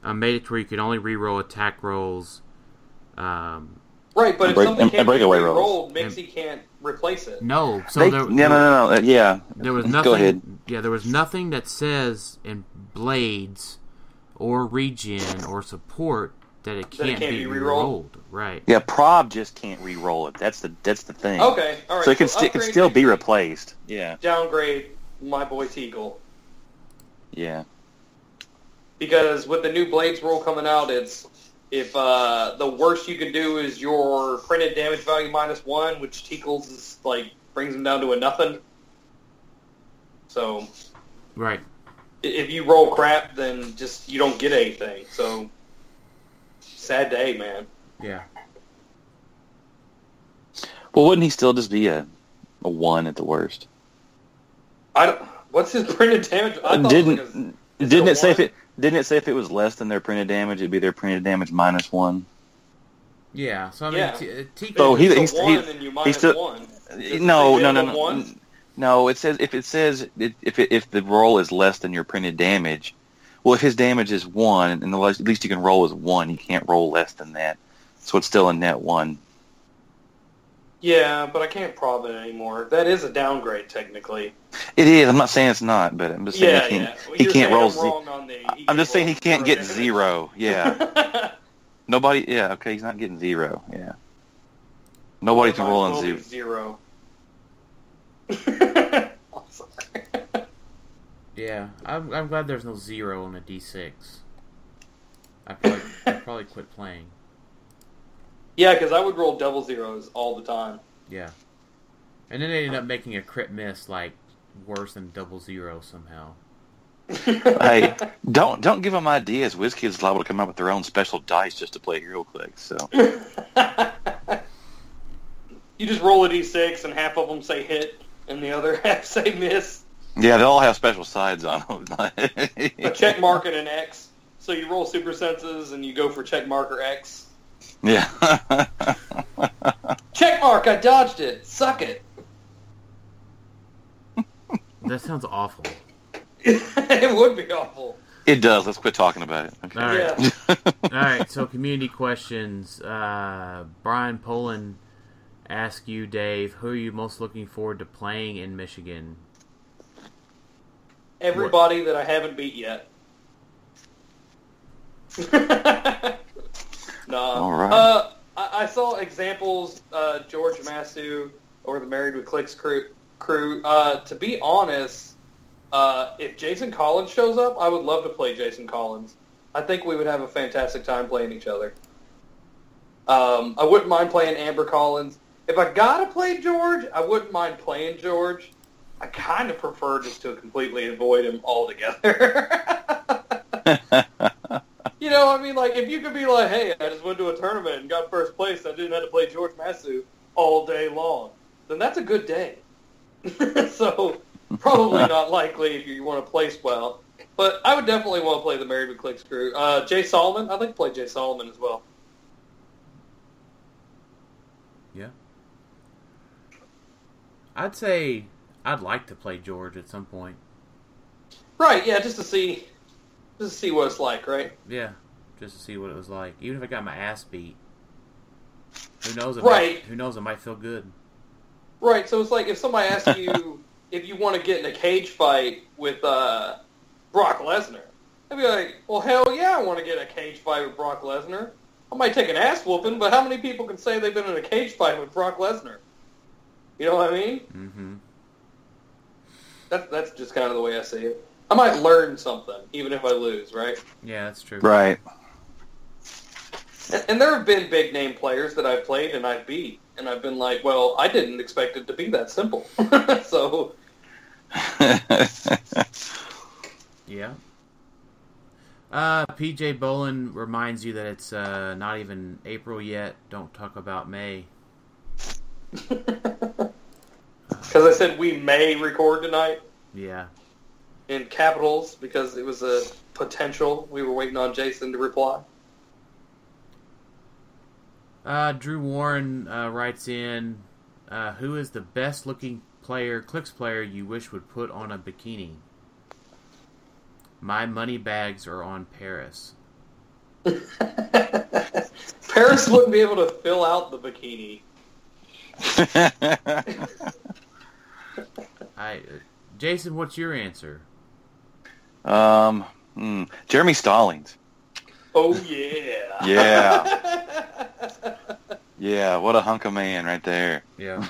uh, made it to where you could only reroll attack rolls. Um, right, but if break, something can't be rerolled, Mxy can't replace it. No, so they, there, no, no, no, no, yeah. There was nothing, Go ahead. Yeah, there was nothing that says in Blades or Regen or Support that it can't, that it can't be, be re-rolled. re-rolled, right? Yeah, Prob just can't re-roll it. That's the that's the thing. Okay, all right. So it can, so st- can still be replaced. Yeah. Downgrade my boy Teagle. Yeah. Because with the new Blades rule coming out, it's if uh, the worst you can do is your printed damage value minus one, which Teagle's is like brings him down to a nothing. So. Right. If you roll crap, then just you don't get anything. So. Sad day, man. Yeah. Well, wouldn't he still just be a, a one at the worst? I don't, what's his printed damage? I thought didn't it was like a, didn't it say if it didn't it say if it was less than their printed damage, it'd be their printed damage minus one. Yeah. So I mean, yeah. T- t- so he he's, one, he's, and you minus he's still one. No, no, no, no. One? No, it says if it says it, if it, if the roll is less than your printed damage. Well, if his damage is one, and the least, at least you can roll is one, you can't roll less than that. So it's still a net one. Yeah, but I can't prob it anymore. That is a downgrade, technically. It is. I'm not saying it's not, but I'm just saying yeah, he can't, yeah. well, he can't roll zero. I'm, I'm just saying he can't get zero. Yeah. Nobody. Yeah. Okay. He's not getting zero. Yeah. Nobody well, can roll on zero. Zero. Yeah, I'm, I'm glad there's no zero on a D six. I probably, I'd probably quit playing. Yeah, because I would roll double zeros all the time. Yeah. And then they ended up making a crit miss, like, worse than double zero somehow. Hey, don't don't give them ideas. WizKids is liable to come up with their own special dice just to play HeroClix, so... You just roll a D six and half of them say hit, and the other half say miss. Yeah, they all have special sides on them. A check mark and an X. So you roll super senses and you go for check mark or X. Yeah. Check mark, I dodged it. Suck it. That sounds awful. It would be awful. It does. Let's quit talking about it. Okay. All right. Yeah. All right, so community questions. Uh, Brian Poland asks you, Dave, who are you most looking forward to playing in Michigan? Everybody what? That I haven't beat yet. Nah. All right. Uh, I, I saw examples, uh, George Masu or the Married with Clicks crew. crew. Uh, to be honest, uh, if Jason Collins shows up, I would love to play Jason Collins. I think we would have a fantastic time playing each other. Um, I wouldn't mind playing Amber Collins. If I gotta play George, I wouldn't mind playing George. I kind of prefer just to completely avoid him altogether. You know, I mean, like, if you could be like, hey, I just went to a tournament and got first place, I didn't have to play George Masu all day long, then that's a good day. So, probably not likely if you want to place well. But I would definitely want to play the Married with Clicks crew. Uh, Jay Solomon, I'd like to play Jay Solomon as well. Yeah. I'd say... I'd like to play George at some point. Right, yeah, just to see just to see what it's like, right? Yeah, just to see what it was like. Even if I got my ass beat. Who knows if right. I, who knows, it might feel good. Right, so it's like if somebody asks you if you want to get in a cage fight with uh, Brock Lesnar, I'd be like, well, hell yeah, I want to get in a cage fight with Brock Lesnar. I might take an ass whooping, but how many people can say they've been in a cage fight with Brock Lesnar? You know what I mean? Mm-hmm. That's that's just kind of the way I see it. I might learn something, even if I lose, right? Yeah, that's true. Right. And, and there have been big-name players that I've played and I've beat, and I've been like, well, I didn't expect it to be that simple. So... Yeah. Uh, P J Bolin reminds you that it's uh, not even April yet. Don't talk about May. Because I said we may record tonight. Yeah. In capitals, because it was a potential. We were waiting on Jason to reply. Uh, Drew Warren uh, writes in, uh, who is the best-looking player, Clicks player, you wish would put on a bikini? My money bags are on Paris. Paris wouldn't be able to fill out the bikini. I, uh, Jason, what's your answer? Um, mm, Jeremy Stallings. Oh yeah. Yeah. Yeah. What a hunk of man right there. Yeah.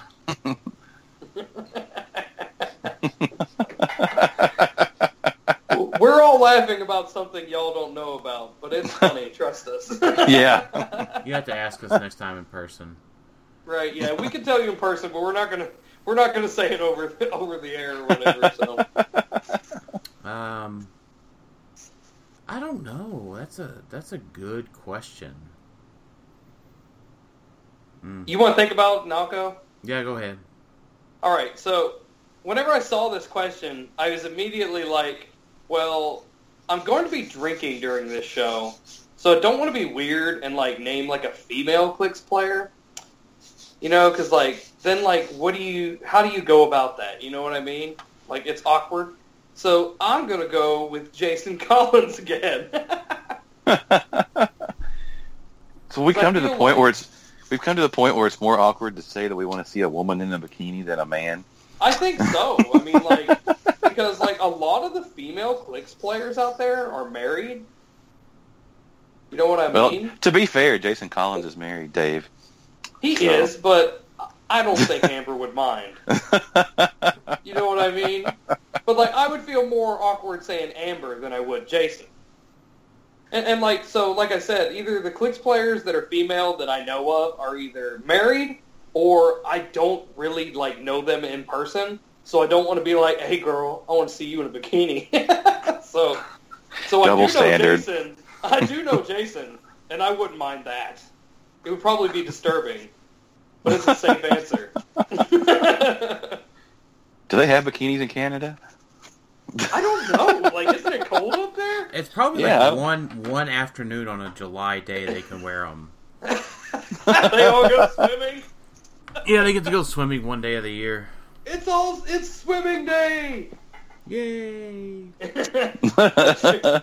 We're all laughing about something y'all don't know about, but it's funny. Trust us. Yeah. You have to ask us next time in person. Right, yeah, we can tell you in person, but we're not gonna we're not gonna say it over over the air or whatever. So, um, I don't know. That's a that's a good question. Mm. You want to think about Nalco? Yeah, go ahead. All right, so whenever I saw this question, I was immediately like, well, I'm going to be drinking during this show, so I don't want to be weird and, like, name, like, a female Clix player. You know, because, like, then, like, what do you, how do you go about that? You know what I mean? Like, it's awkward. So I'm going to go with Jason Collins again. So we come to the point like, where it's, we've come to the point where it's more awkward to say that we want to see a woman in a bikini than a man. I think so. I mean, like, because, like, a lot of the female Clix players out there are married. You know what I well, mean? To be fair, Jason Collins is married, Dave. He so. is, but I don't think Amber would mind. You know what I mean? But, like, I would feel more awkward saying Amber than I would Jason. And, and like, so, like I said, either the Clix players that are female that I know of are either married, or I don't really, like, know them in person, so I don't want to be like, hey, girl, I want to see you in a bikini. so so Double I do standard. know Jason. I do know Jason, and I wouldn't mind that. It would probably be disturbing, but it's a safe answer. Do they have bikinis in Canada? I don't know. Like, isn't it cold up there? It's probably yeah. like one one afternoon on a July day they can wear them. They all go swimming? Yeah, they get to go swimming one day of the year. It's all it's swimming day! Yay! what's, your,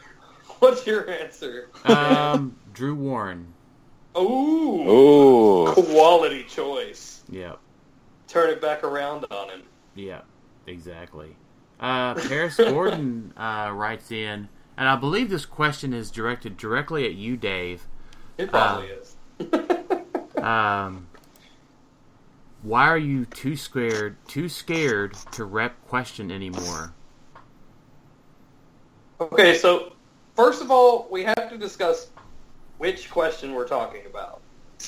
what's your answer? Um, Drew Warren. Ooh. Ooh. Quality choice. Yeah. Turn it back around on him. Yeah, exactly. Uh, Paris Gordon uh, writes in, and I believe this question is directed directly at you, Dave. It probably uh, is. um, why are you too scared, too scared to rep question anymore? Okay, so first of all, we have to discuss which question we're talking about.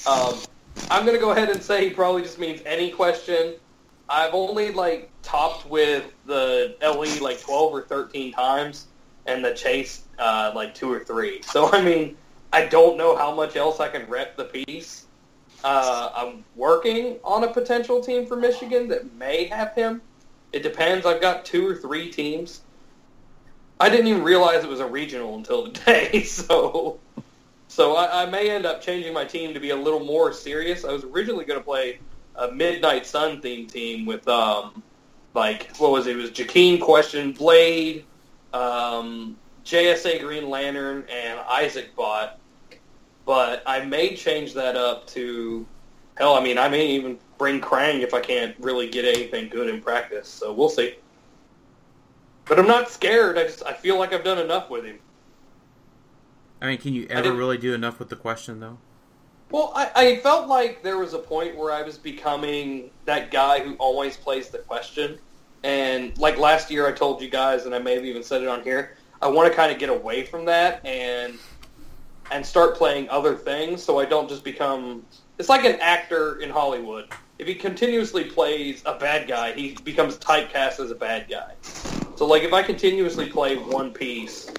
Um, I'm going to go ahead and say he probably just means any question. I've only, like, topped with the L E, like, twelve or thirteen times, and the Chase, uh, like, two or three. So, I mean, I don't know how much else I can rep the piece. Uh, I'm working on a potential team for Michigan that may have him. It depends. I've got two or three teams. I didn't even realize it was a regional until today, so... So I, I may end up changing my team to be a little more serious. I was originally going to play a Midnight Sun themed team with, um, like, what was it? It was Jakeem, Question, Blade, um, J S A Green Lantern, and Isaac Bot. But I may change that up to, hell, I mean, I may even bring Krang if I can't really get anything good in practice. So we'll see. But I'm not scared. I just I feel like I've done enough with him. I mean, can you ever really do enough with the question, though? Well, I, I felt like there was a point where I was becoming that guy who always plays the question. And, like, last year I told you guys, and I may have even said it on here, I want to kind of get away from that and and start playing other things so I don't just become... It's like an actor in Hollywood. If he continuously plays a bad guy, he becomes typecast as a bad guy. So, like, if I continuously play one piece...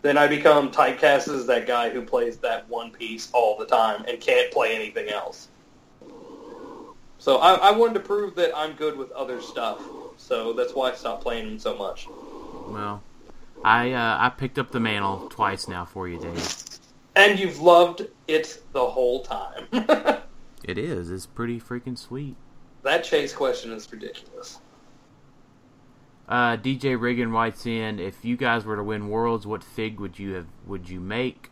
Then I become typecast as that guy who plays that one piece all the time and can't play anything else. So I, I wanted to prove that I'm good with other stuff. So that's why I stopped playing him so much. Well, I uh, I picked up the mantle twice now for you, Dave. And you've loved it the whole time. It is. It's pretty freaking sweet. That Chase question is ridiculous. Uh, D J Reagan writes in, if you guys were to win Worlds, what fig would you have? Would you make?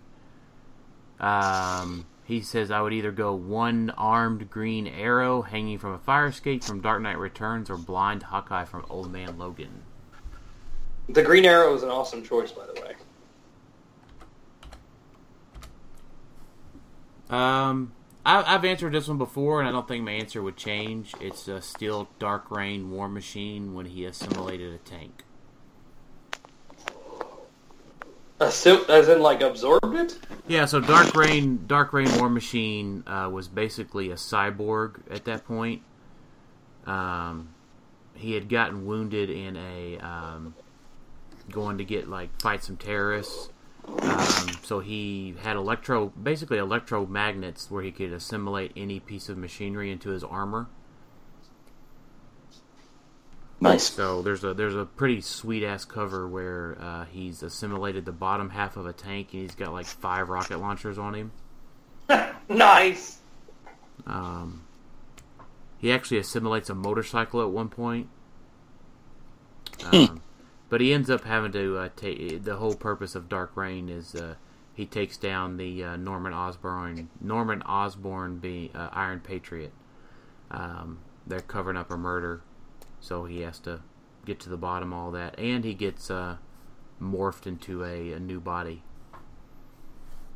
Um, he says, I would either go one-armed green arrow hanging from a fire escape from Dark Knight Returns or blind Hawkeye from Old Man Logan. The green arrow is an awesome choice, by the way. Um, I, I've answered this one before, and I don't think my answer would change. It's uh, still Dark Reign War Machine when he assimilated a tank. Assim- as in, like, absorbed it? Yeah, so Dark Reign, Dark Reign War Machine uh, was basically a cyborg at that point. Um, he had gotten wounded in a... Um, going to get, like, fight some terrorists... Um, so he had electro, basically electromagnets where he could assimilate any piece of machinery into his armor. Nice. So there's a there's a pretty sweet ass cover where uh, he's assimilated the bottom half of a tank and he's got like five rocket launchers on him. Nice. Um, he actually assimilates a motorcycle at one point. Um, but he ends up having to uh, take the whole purpose of Dark Reign is uh, he takes down the uh, Norman Osborn Norman Osborn be uh, Iron Patriot. Um, they're covering up a murder, so he has to get to the bottom of all that, and he gets uh, morphed into a, a new body.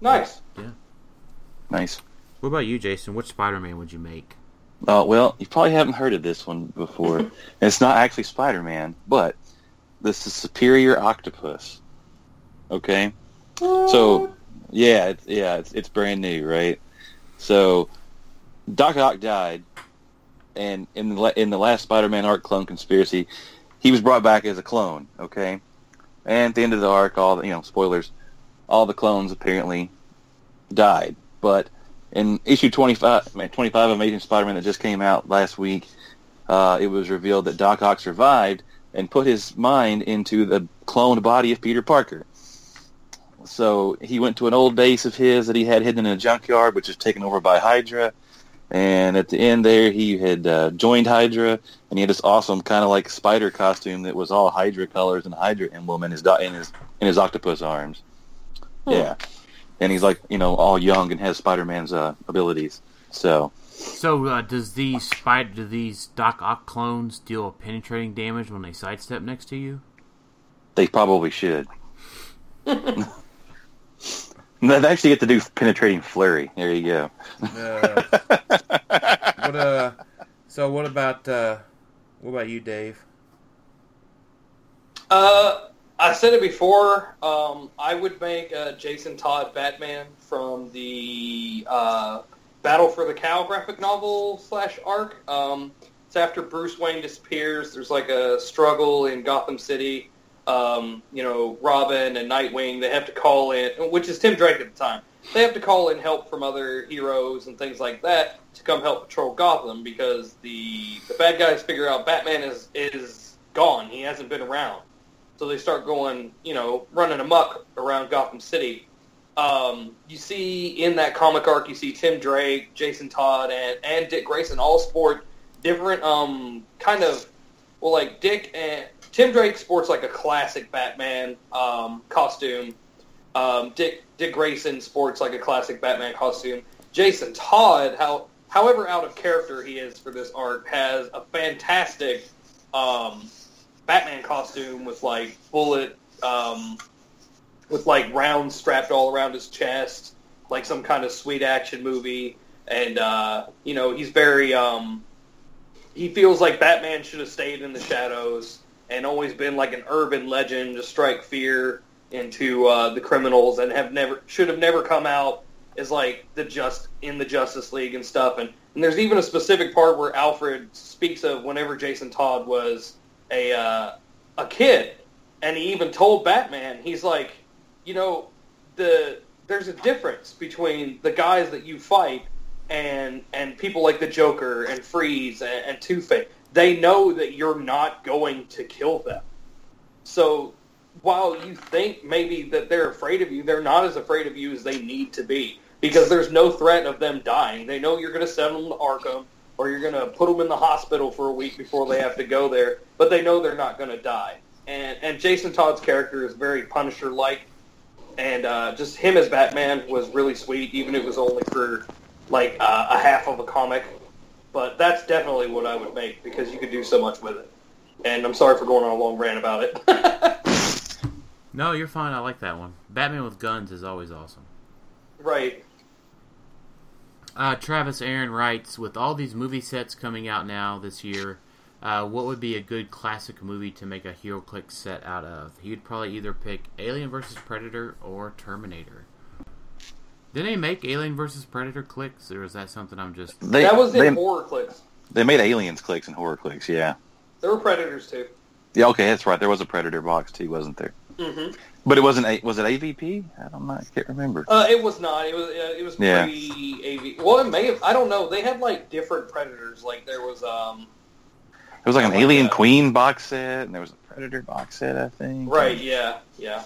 Nice. Yeah. Nice. What about you, Jason? What Spider-Man would you make? Uh, well, you probably haven't heard of this one before. It's not actually Spider-Man, but this is Superior Octopus. Okay? So, yeah, it's, yeah, it's, it's brand new, right? So, Doc Ock died, and in the, in the last Spider-Man arc, Clone Conspiracy, he was brought back as a clone, okay? And at the end of the arc, all the, you know, spoilers, all the clones apparently died, but... In issue twenty-five, twenty-five of Amazing Spider-Man that just came out last week, uh, it was revealed that Doc Ock survived and put his mind into the cloned body of Peter Parker. So he went to an old base of his that he had hidden in a junkyard, which was taken over by Hydra. And at the end there, he had uh, joined Hydra, and he had this awesome kind of like spider costume that was all Hydra colors and Hydra emblem in his, do- in his, in his octopus arms. Hmm. Yeah. And he's like, you know, all young and has Spider-Man's uh, abilities. So, so uh, does these spider, do these Doc Ock clones deal penetrating damage when they sidestep next to you? They probably should. No, they actually get to do penetrating flurry. There you go. uh, what, uh, so what about uh, what about you, Dave? Uh. I said it before, um, I would make uh, Jason Todd Batman from the uh, Battle for the Cow graphic novel slash arc. Um, it's after Bruce Wayne disappears. There's like a struggle in Gotham City. Um, you know, Robin and Nightwing, they have to call in, which is Tim Drake at the time. They have to call in help from other heroes and things like that to come help patrol Gotham because the, the bad guys figure out Batman is, is gone. He hasn't been around. So they start going, you know, running amok around Gotham City. Um, you see in that comic arc, you see Tim Drake, Jason Todd, and, and Dick Grayson all sport different um, kind of, well, like Dick and Tim Drake sports like a classic Batman um, costume. Um, Dick Dick Grayson sports like a classic Batman costume. Jason Todd, how, however out of character he is for this arc, has a fantastic... Um, Batman costume with like bullet, um, with like rounds strapped all around his chest, like some kind of sweet action movie. And uh, you know, he's very um, he feels like Batman should have stayed in the shadows and always been like an urban legend to strike fear into uh, the criminals and have never should have never come out as like the just in the Justice League and stuff. And, and there's even a specific part where Alfred speaks of whenever Jason Todd was a uh, a kid, and he even told Batman, he's like, you know, the there's a difference between the guys that you fight and and people like the Joker and Freeze and, and Two-Face. They know that you're not going to kill them. So while you think maybe that they're afraid of you, they're not as afraid of you as they need to be because there's no threat of them dying. They know you're going to send them to Arkham, or you're going to put them in the hospital for a week before they have to go there, but they know they're not going to die. And and Jason Todd's character is very Punisher-like, and uh, just him as Batman was really sweet, even if it was only for, like, uh, a half of a comic. But that's definitely what I would make, because you could do so much with it. And I'm sorry for going on a long rant about it. No, you're fine. I like that one. Batman with guns is always awesome. Right. Uh, Travis Aaron writes, with all these movie sets coming out now this year, uh, what would be a good classic movie to make a HeroClix set out of? He'd probably either pick Alien versus. Predator or Terminator. Did they make Alien versus. Predator clicks, or is that something I'm just... They, that was in they, horror clicks. They made Aliens clicks and horror clicks, yeah. There were Predators, too. Yeah, okay, that's right. There was a Predator box, too, wasn't there? Mm-hmm. But it wasn't. A, was it A V P? I don't know. I can't remember. Uh, it was not. It was. Uh, it was yeah. pre A V P. Well, it may have. I don't know. They had like different Predators. Like there was. Um, It was like an like Alien that. Queen box set, and there was a Predator box set, I think. Right, yeah, yeah.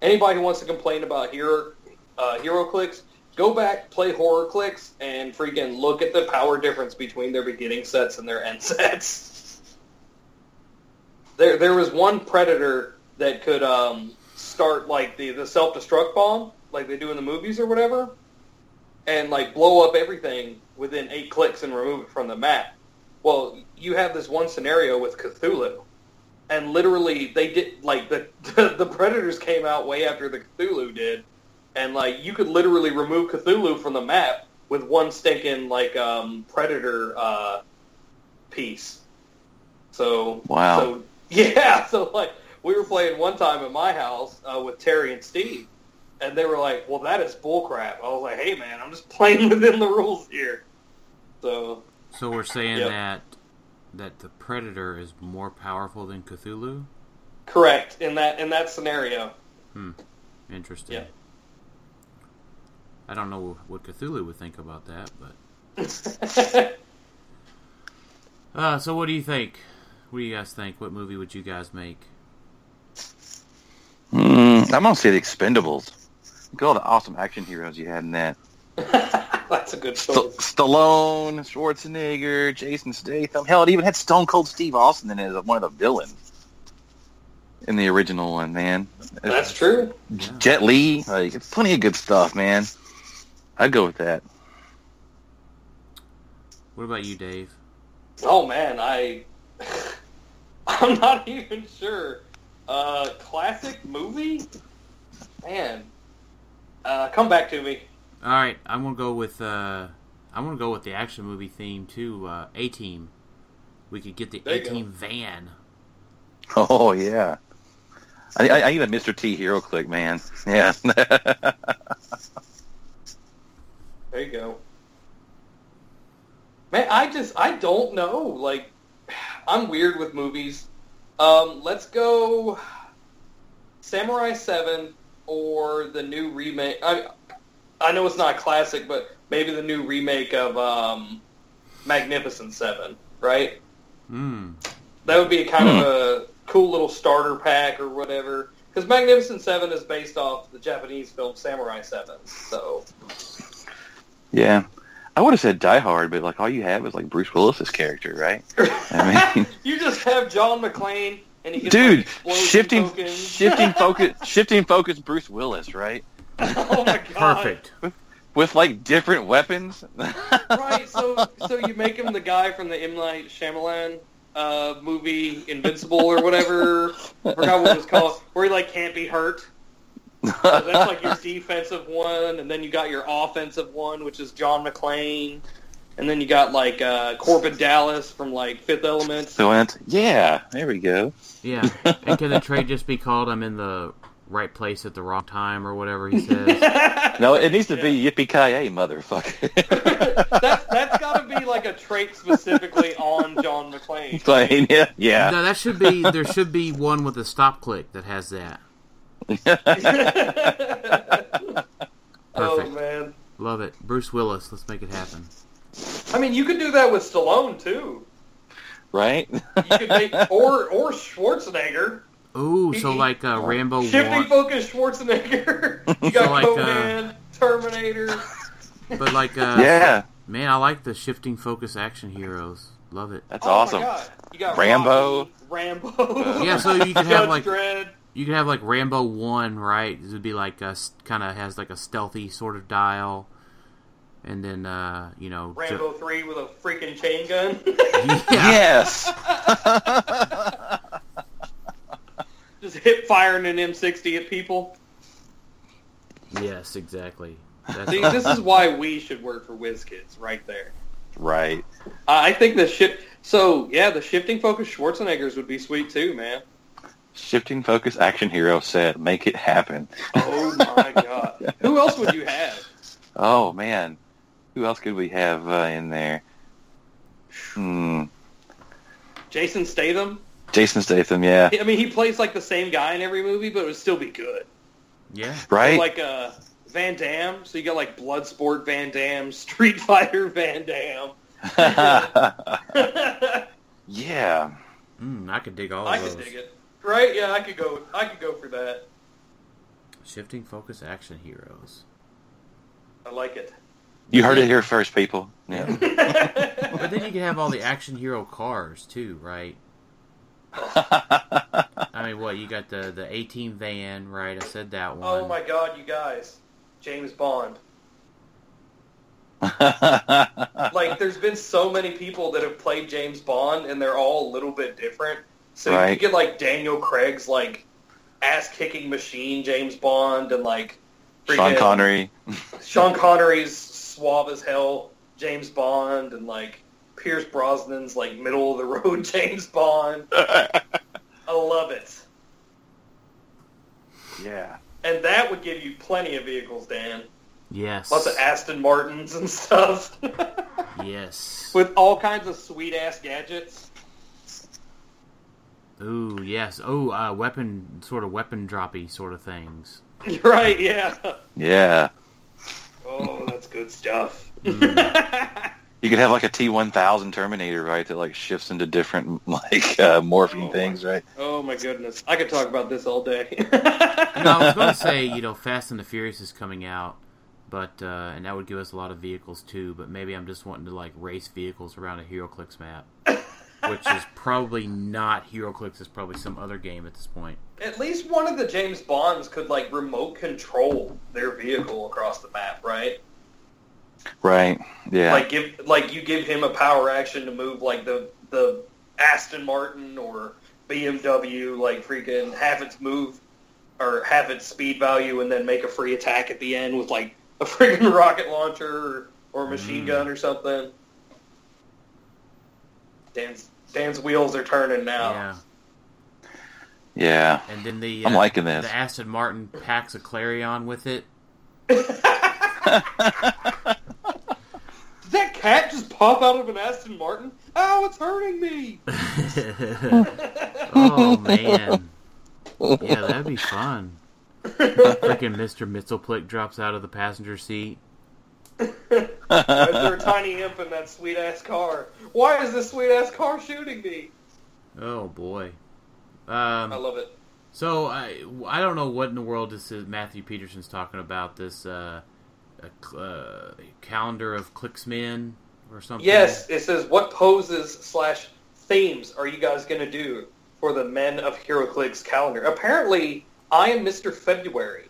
Anybody who wants to complain about hero, uh, hero clicks, go back, play horror clicks, and freaking look at the power difference between their beginning sets and their end sets. There there was one Predator that could um, start, like, the, the self-destruct bomb, like they do in the movies or whatever, and, like, blow up everything within eight clicks and remove it from the map. Well, you have this one scenario with Cthulhu, and literally they did, like, the, the, the Predators came out way after the Cthulhu did. And, like, you could literally remove Cthulhu from the map with one stinking, like, um, Predator uh, piece. So, wow. So, yeah, so, like, we were playing one time at my house uh, with Terry and Steve, and they were like, well, that is bullcrap. I was like, hey, man, I'm just playing within the rules here. So, so we're saying yep. that that the Predator is more powerful than Cthulhu? Correct, in that in that scenario. Hmm, interesting. Yeah. I don't know what Cthulhu would think about that, but... uh, so what do you think? What do you guys think? What movie would you guys make? Mm, I'm going to say The Expendables. Look at all the awesome action heroes you had in that. That's a good story. St- Stallone, Schwarzenegger, Jason Statham. Hell, it even had Stone Cold Steve Austin in it as one of the villains. In the original one, man. That's true. J- yeah. Jet Li. Like, it's plenty of good stuff, man. I'd go with that. What about you, Dave? Oh man, I I'm not even sure. Uh, classic movie? Man, uh, come back to me. All right, I'm gonna go with uh, I'm gonna go with the action movie theme too. Uh, A-Team. We could get the A-Team van. Oh yeah. I, I, I need a Mister T hero click, man. Yeah. There you go. Man, I just, I don't know. Like, I'm weird with movies. Um, let's go Samurai seven or the new remake. I, I know it's not classic, but maybe the new remake of um, Magnificent seven, right? Hmm. That would be a kind hmm. of a cool little starter pack or whatever. Because Magnificent Seven is based off the Japanese film Samurai Seven, so... Yeah. I would have said Die Hard, but, like, all you have is, like, Bruce Willis's character, right? I mean... You just have John McClane, and he gets... Dude, like, shifting, shifting focus, shifting focus Bruce Willis, right? Oh, my God. Perfect. With, with, like, different weapons? Right, so so you make him the guy from the M. Night Shyamalan... Uh, movie Invincible or whatever. I forgot what it was called. Where he, like, can't be hurt. So that's, like, your defensive one, and then you got your offensive one, which is John McClane, and then you got, like, uh, Corbin Dallas from, like, Fifth Element. So that's, yeah, there we go. Yeah, and can the trade just be called I'm in the right place at the wrong time or whatever he says? No, it needs to yeah. be yippee-ki-yay, motherfucker. that's that's got to be like a trait specifically on John McClane. Plain, yeah, yeah. No, that should be there should be one with a stop click that has that. Oh man, love it, Bruce Willis. Let's make it happen. I mean, you could do that with Stallone too, right? You could make or or Schwarzenegger. Ooh, so like uh, Rambo one. Shifting focus Schwarzenegger. You got so like, Conan, uh, Terminator. But like... Uh, yeah. Man, I like the shifting focus action heroes. Love it. That's oh awesome. You got Rambo. Rocky, Rambo. Yeah, so you could have like... Dredd. You could have like Rambo one, right? This would be like a... Kind of has like a stealthy sort of dial. And then, uh, you know... Rambo ju- three with a freaking chain gun? Yeah. Yes! Just hip firing an M sixty at people. Yes, exactly. That's See, awesome. This is why we should work for WizKids, right there. Right. Uh, I think the shift. So yeah, the shifting focus Schwarzeneggers would be sweet too, man. Shifting focus action hero set, make it happen. Oh my God! Who else would you have? Oh man, who else could we have uh, in there? Hmm. Jason Statham. Jason Statham, yeah. I mean, he plays, like, the same guy in every movie, but it would still be good. Yeah. Right? So, like, uh, Van Damme. So you got, like, Bloodsport Van Damme, Street Fighter Van Damme. Yeah. Mm, I could dig all I of those. I could dig it. Right? Yeah, I could go. I could go for that. Shifting focus action heroes. I like it. You heard it here first, people. Yeah. But then you can have all the action hero cars too, right? I mean, what you got the the A-Team van, right? I said that one. Oh my God, you guys, James Bond. Like, there's been so many people that have played James Bond, and they're all a little bit different. So right. You get like Daniel Craig's like ass-kicking machine James Bond, and like Sean Connery, Sean Connery's suave as hell James Bond, and like Pierce Brosnan's like middle of the road James Bond. I love it. Yeah. And that would give you plenty of vehicles, Dan. Yes. Lots of Aston Martins and stuff. Yes. With all kinds of sweet ass gadgets. Ooh, yes. Oh, uh, weapon sort of weapon droppy sort of things. Right, yeah. Yeah. Oh, that's good stuff. Mm. You could have like a T one thousand Terminator, right, that like shifts into different like uh, morphing oh, things, right? Oh my goodness. I could talk about this all day. No, I was going to say, you know, Fast and the Furious is coming out, but uh, and that would give us a lot of vehicles too, but maybe I'm just wanting to like race vehicles around a HeroClix map. Which is probably not HeroClix, it's probably some other game at this point. At least one of the James Bonds could like remote control their vehicle across the map, right? Right. Yeah. Like give like you give him a power action to move like the the Aston Martin or B M W like freaking half its move or half its speed value and then make a free attack at the end with like a freaking rocket launcher or, or a machine mm. gun or something. Dan's, Dan's wheels are turning now. Yeah. Yeah. And then the I'm uh, liking this. The Aston Martin packs a Clarion with it. Did that cat just pop out of an Aston Martin? Oh, it's hurting me! Oh, man. Yeah, that'd be fun. Freaking Mister Mxyzptlk drops out of the passenger seat. Is there a tiny imp in that sweet-ass car? Why is this sweet-ass car shooting me? Oh, boy. Um, I love it. So, I, I don't know what in the world this is. Matthew Peterson's talking about this... Uh, A, uh, a calendar of Clicksmen or something. Yes, it says, what poses slash themes are you guys going to do for the Men of HeroClix calendar? Apparently, I am Mister February.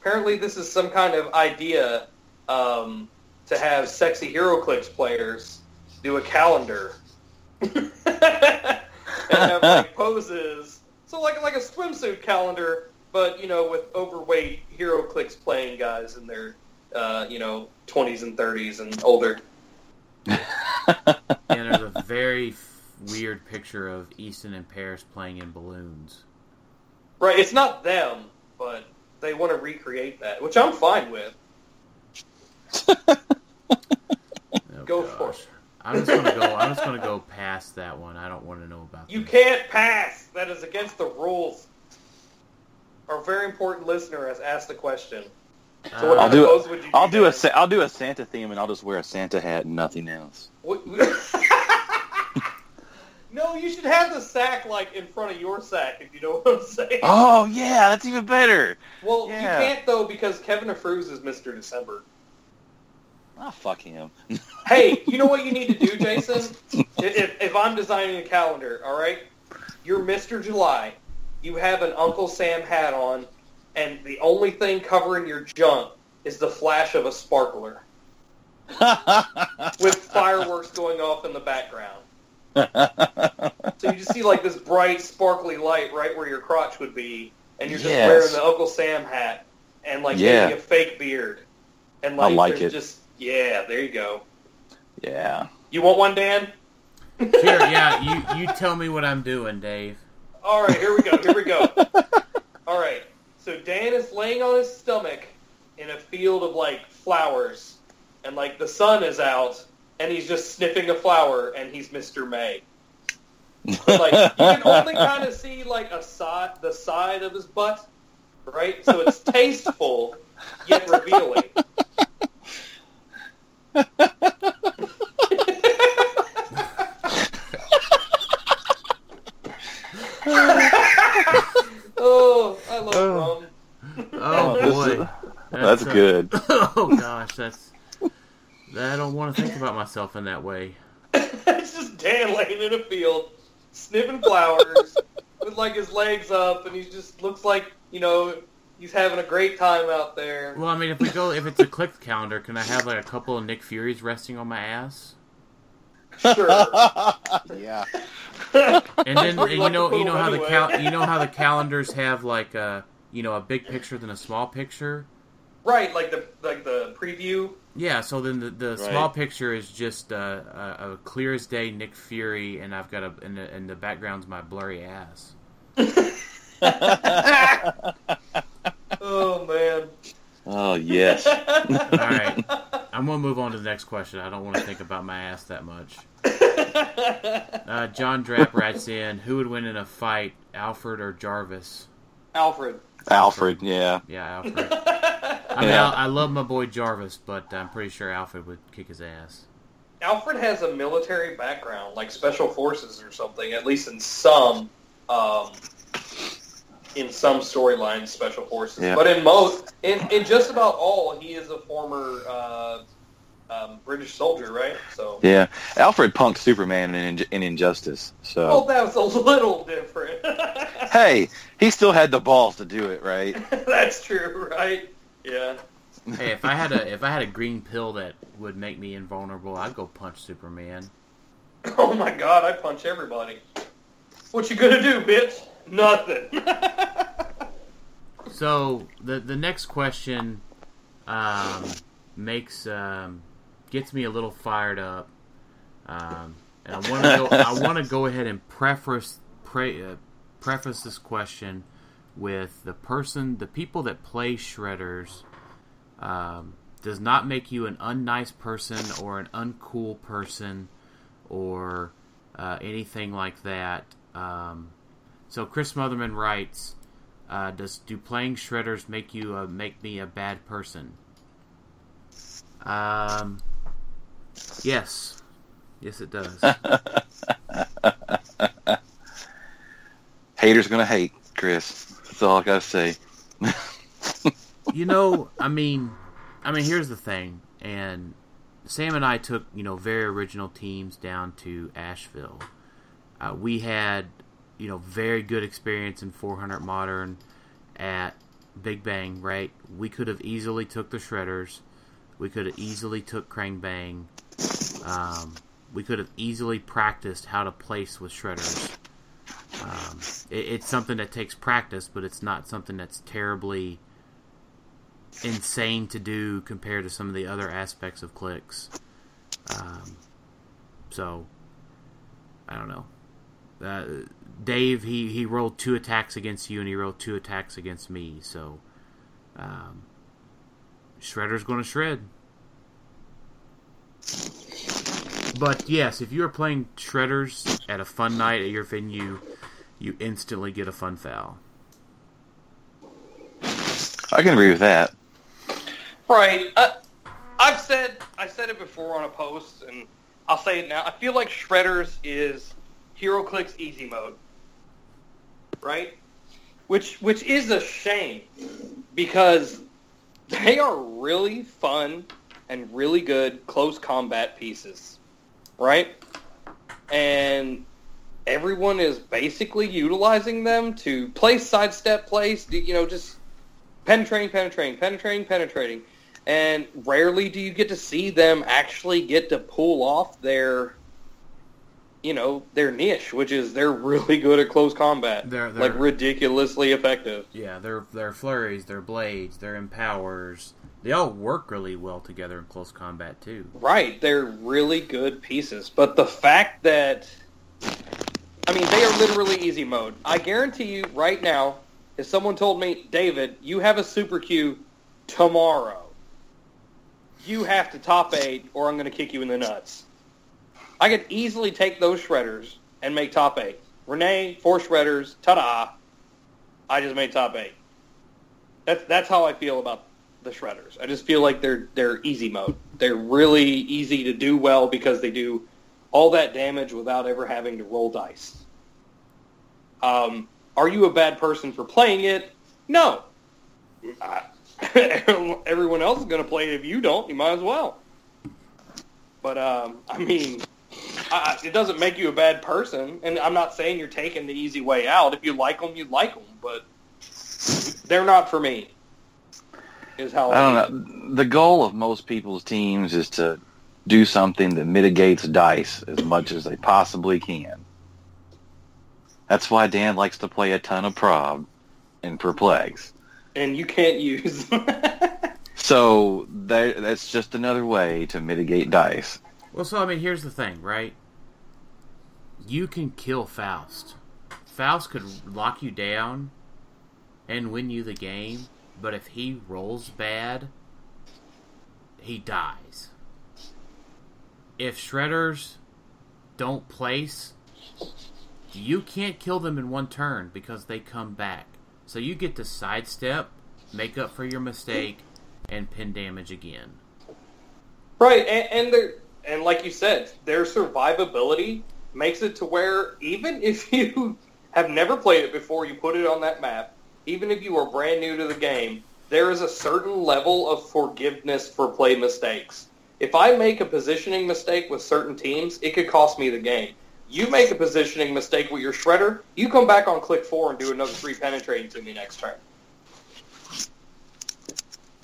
Apparently, this is some kind of idea um, to have sexy HeroClix players do a calendar. And have like, poses. So like like a swimsuit calendar, but, you know, with overweight HeroClix playing guys in their, uh, you know, twenties and thirties and older. And there's a very f- weird picture of Easton and Paris playing in balloons. Right, it's not them, but they want to recreate that, which I'm fine with. Oh, go gosh. for it. I'm just gonna go. I'm just gonna go past that one. I don't want to know about that. You can't pass. That is against the rules. Our very important listener has asked the question. So what I'll do. A, would you I'll do, do a. I'll do a Santa theme, and I'll just wear a Santa hat and nothing else. What? No, you should have the sack like in front of your sack, if you know what I'm saying. Oh yeah, that's even better. Well, yeah. You can't though because Kevin Afruz is Mister December. Ah, oh, fuck him. Hey, you know what you need to do, Jason? if, if I'm designing a calendar, all right, you're Mister July. You have an Uncle Sam hat on, and the only thing covering your junk is the flash of a sparkler. With fireworks going off in the background. So you just see, like, this bright, sparkly light right where your crotch would be, and you're just yes. wearing the Uncle Sam hat, and, like, yeah. maybe a fake beard. And, like, I like there's it. just, yeah, there you go. Yeah. You want one, Dan? Sure, yeah. You, you tell me what I'm doing, Dave. All right, here we go, here we go. All right, so Dan is laying on his stomach in a field of, like, flowers, and, like, the sun is out, and he's just sniffing a flower, and he's Mister May. But, like, you can only kind of see, like, a side, the side of his butt, right? So it's tasteful, yet revealing. that little oh. rum. Oh, boy. That's, that's uh, good. Oh, gosh. That's. I don't want to think about myself in that way. It's just Dan laying in a field, sniffing flowers, with, like, his legs up, and he just looks like, you know, he's having a great time out there. Well, I mean, if we go, if it's a clicked calendar, can I have, like, a couple of Nick Furies resting on my ass? Sure. Yeah. And then and you know you know how the cal- you know how the calendars have like a you know a big picture than a small picture, right? Like the like the preview. Yeah. So then the, the right. small picture is just a, a, a clear as day Nick Fury, and I've got a and the, and the background's my blurry ass. Oh man. Oh yes. All right. I'm going to move on to the next question. I don't want to think about my ass that much. Uh, John Drapp writes in, who would win in a fight, Alfred or Jarvis? Alfred. Alfred, Alfred. yeah. Yeah, Alfred. I mean, yeah. I, I love my boy Jarvis, but I'm pretty sure Alfred would kick his ass. Alfred has a military background, like special forces or something, at least in some um, in some storylines, special forces. Yeah. But in most, in, in just about all, he is a former... Uh, Um, British soldier, right? So yeah, Alfred punked Superman in, in, in Injustice. So well, that was a little different. Hey, he still had the balls to do it, right? That's true, right? Yeah. Hey, if I had a if I had a green pill that would make me invulnerable, I'd go punch Superman. Oh my God, I'd punch everybody. What you gonna do, bitch? Nothing. So the the next question um, makes. Um, Gets me a little fired up, um, and I want to go. I want to go ahead and preface pre, uh, preface this question with the person, the people that play Shredders, um, does not make you an unnice person or an uncool person or uh, anything like that. Um, so Chris Motherman writes, uh, "Does do playing Shredders make you uh, make me a bad person?" Um. Yes. Yes, it does. Haters gonna hate, Chris. That's all I gotta say. You know, I mean, I mean, here's the thing. And Sam and I took, you know, very original teams down to Asheville. Uh, we had, you know, very good experience in four hundred Modern at Big Bang, right? We could have easily took the Shredders. We could have easily took Krang Bang. Um, we could have easily practiced how to place with Shredders. Um, it, it's something that takes practice, but it's not something that's terribly insane to do compared to some of the other aspects of clicks. Um, so, I don't know. Uh, Dave, he, he rolled two attacks against you, and he rolled two attacks against me. So, um, Shredder's going to shred. But yes, if you are playing Shredders at a fun night at your venue, you instantly get a fun foul. I can agree with that. Right. Uh, I've said I said it before on a post, and I'll say it now. I feel like Shredders is HeroClix easy mode. Right? Which which is a shame, because they are really fun and really good close combat pieces, right? And everyone is basically utilizing them to place, sidestep, place, you know, just penetrating, penetrating, penetrating, penetrating. And rarely do you get to see them actually get to pull off their, you know, their niche, which is they're really good at close combat. They're, they're, like, ridiculously effective. Yeah, their their flurries, their blades, their empowers, they all work really well together in close combat, too. Right, they're really good pieces. But the fact that, I mean, they are literally easy mode. I guarantee you, right now, if someone told me, David, you have a super Q tomorrow, you have to top eight, or I'm going to kick you in the nuts. I could easily take those Shredders and make top eight. Renee, four Shredders, ta-da! I just made top eight. That's that's how I feel about the Shredders. I just feel like they're they're easy mode. They're really easy to do well because they do all that damage without ever having to roll dice. Um, are you a bad person for playing it? No. I, everyone else is going to play it. If you don't, you might as well. But, um, I mean, I, it doesn't make you a bad person. And I'm not saying you're taking the easy way out. If you like them, you like them. But they're not for me. Is how I don't I know. The goal of most people's teams is to do something that mitigates dice as much as they possibly can. That's why Dan likes to play a ton of Prob and Perplex. And you can't use. So that, that's just another way to mitigate dice. Well, so, I mean, here's the thing, right? You can kill Faust. Faust could lock you down and win you the game, but if he rolls bad, he dies. If Shredders don't place, you can't kill them in one turn because they come back. So you get to sidestep, make up for your mistake, and pin damage again. Right, and and, and like you said, their survivability makes it to where even if you have never played it before, you put it on that map, even if you are brand new to the game, there is a certain level of forgiveness for play mistakes. If I make a positioning mistake with certain teams, it could cost me the game. You make a positioning mistake with your Shredder, you come back on click four and do another three penetrating to me next turn.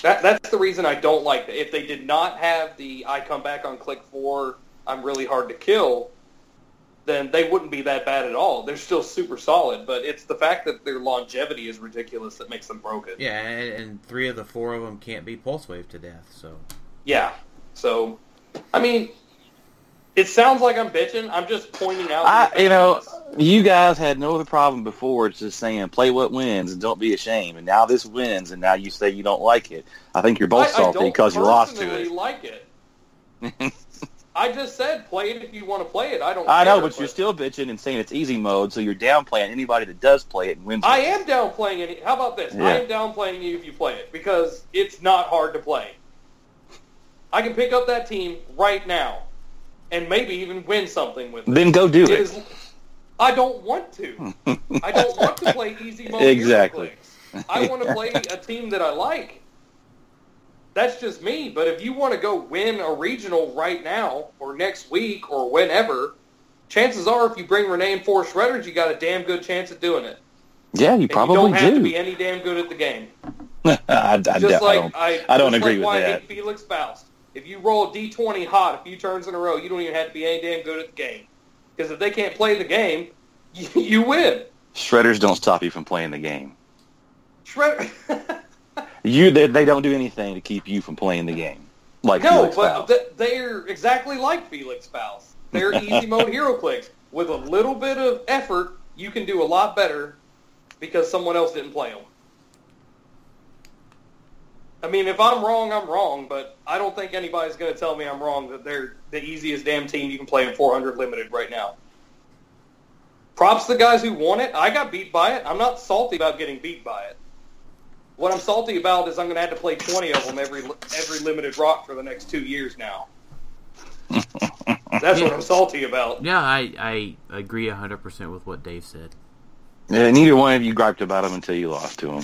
That, that's the reason I don't like that. If they did not have the I come back on click four, I'm really hard to kill, then they wouldn't be that bad at all. They're still super solid, but it's the fact that their longevity is ridiculous that makes them broken. Yeah, and, and three of the four of them can't be pulse waved to death, so. Yeah, so, I mean, it sounds like I'm bitching. I'm just pointing out. I, you know, you guys had no other problem before. It's just saying, play what wins and don't be ashamed. And now this wins, and now you say you don't like it. I think you're both I, salty because you lost to it. I don't like it. I just said, play it if you want to play it. I don't. I care, know, but, but you're still bitching and saying it's easy mode, so you're downplaying anybody that does play it and wins. I it. am downplaying it. How about this? Yeah. I am downplaying you if you play it because it's not hard to play. I can pick up that team right now. And maybe even win something with it. Then go do it. it. Is, I don't want to. I don't want to play easy mode. Exactly. I want to play a team that I like. That's just me. But if you want to go win a regional right now or next week or whenever, chances are if you bring Renee and four Shredders, you got a damn good chance at doing it. Yeah, you and probably do. You don't have do. to be any damn good at the game. I, I, just I, like, don't, I, I don't just agree like with why that. I hate Felix Faust. If you roll a D twenty hot a few turns in a row, you don't even have to be any damn good at the game. Because if they can't play the game, you, you win. Shredders don't stop you from playing the game. Shredder, you they, they don't do anything to keep you from playing the game. Like no, Felix but th- they're exactly like Felix Faust. They're easy mode hero clicks. With a little bit of effort, you can do a lot better because someone else didn't play them. I mean, if I'm wrong, I'm wrong, but I don't think anybody's going to tell me I'm wrong that they're the easiest damn team you can play in four hundred Limited right now. Props to the guys who won it. I got beat by it. I'm not salty about getting beat by it. What I'm salty about is I'm going to have to play twenty of them every every Limited Rock for the next two years now. That's what I'm salty about. Yeah, I, I agree one hundred percent with what Dave said. Yeah, neither one of you griped about them until you lost to them.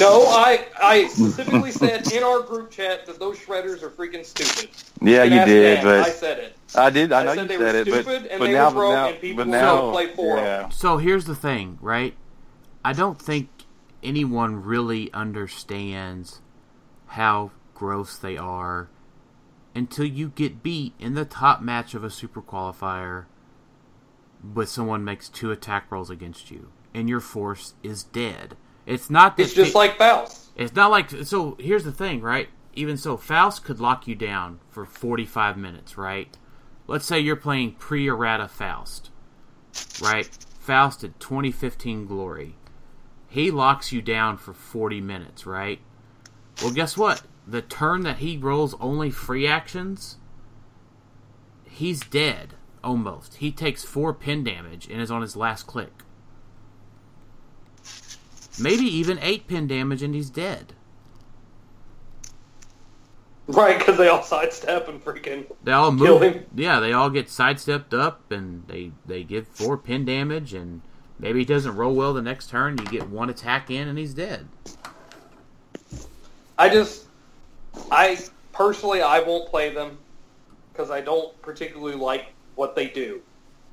No, I I specifically said in our group chat that those Shredders are freaking stupid. Yeah, you, you did, Dan, but I said it. I did. I, I know said you they said were it, stupid but, and but they now, were broke now, and people but now, don't play for yeah. them. So here's the thing, right? I don't think anyone really understands how gross they are until you get beat in the top match of a super qualifier, but someone makes two attack rolls against you, and your force is dead. It's not. It's just pe- like Faust. It's not like. So here's the thing, right? Even so, Faust could lock you down for forty-five minutes, right? Let's say you're playing pre-errata Faust, right? Faust at twenty fifteen Glory. He locks you down for forty minutes, right? Well, guess what? The turn that he rolls only free actions, he's dead, almost. He takes four pin damage and is on his last click. Maybe even eight pin damage and he's dead. Right, because they all sidestep and freaking they all move, kill him. Yeah, they all get sidestepped up and they, they give four pin damage and maybe he doesn't roll well the next turn. You get one attack in and he's dead. I just, I personally, I won't play them because I don't particularly like what they do.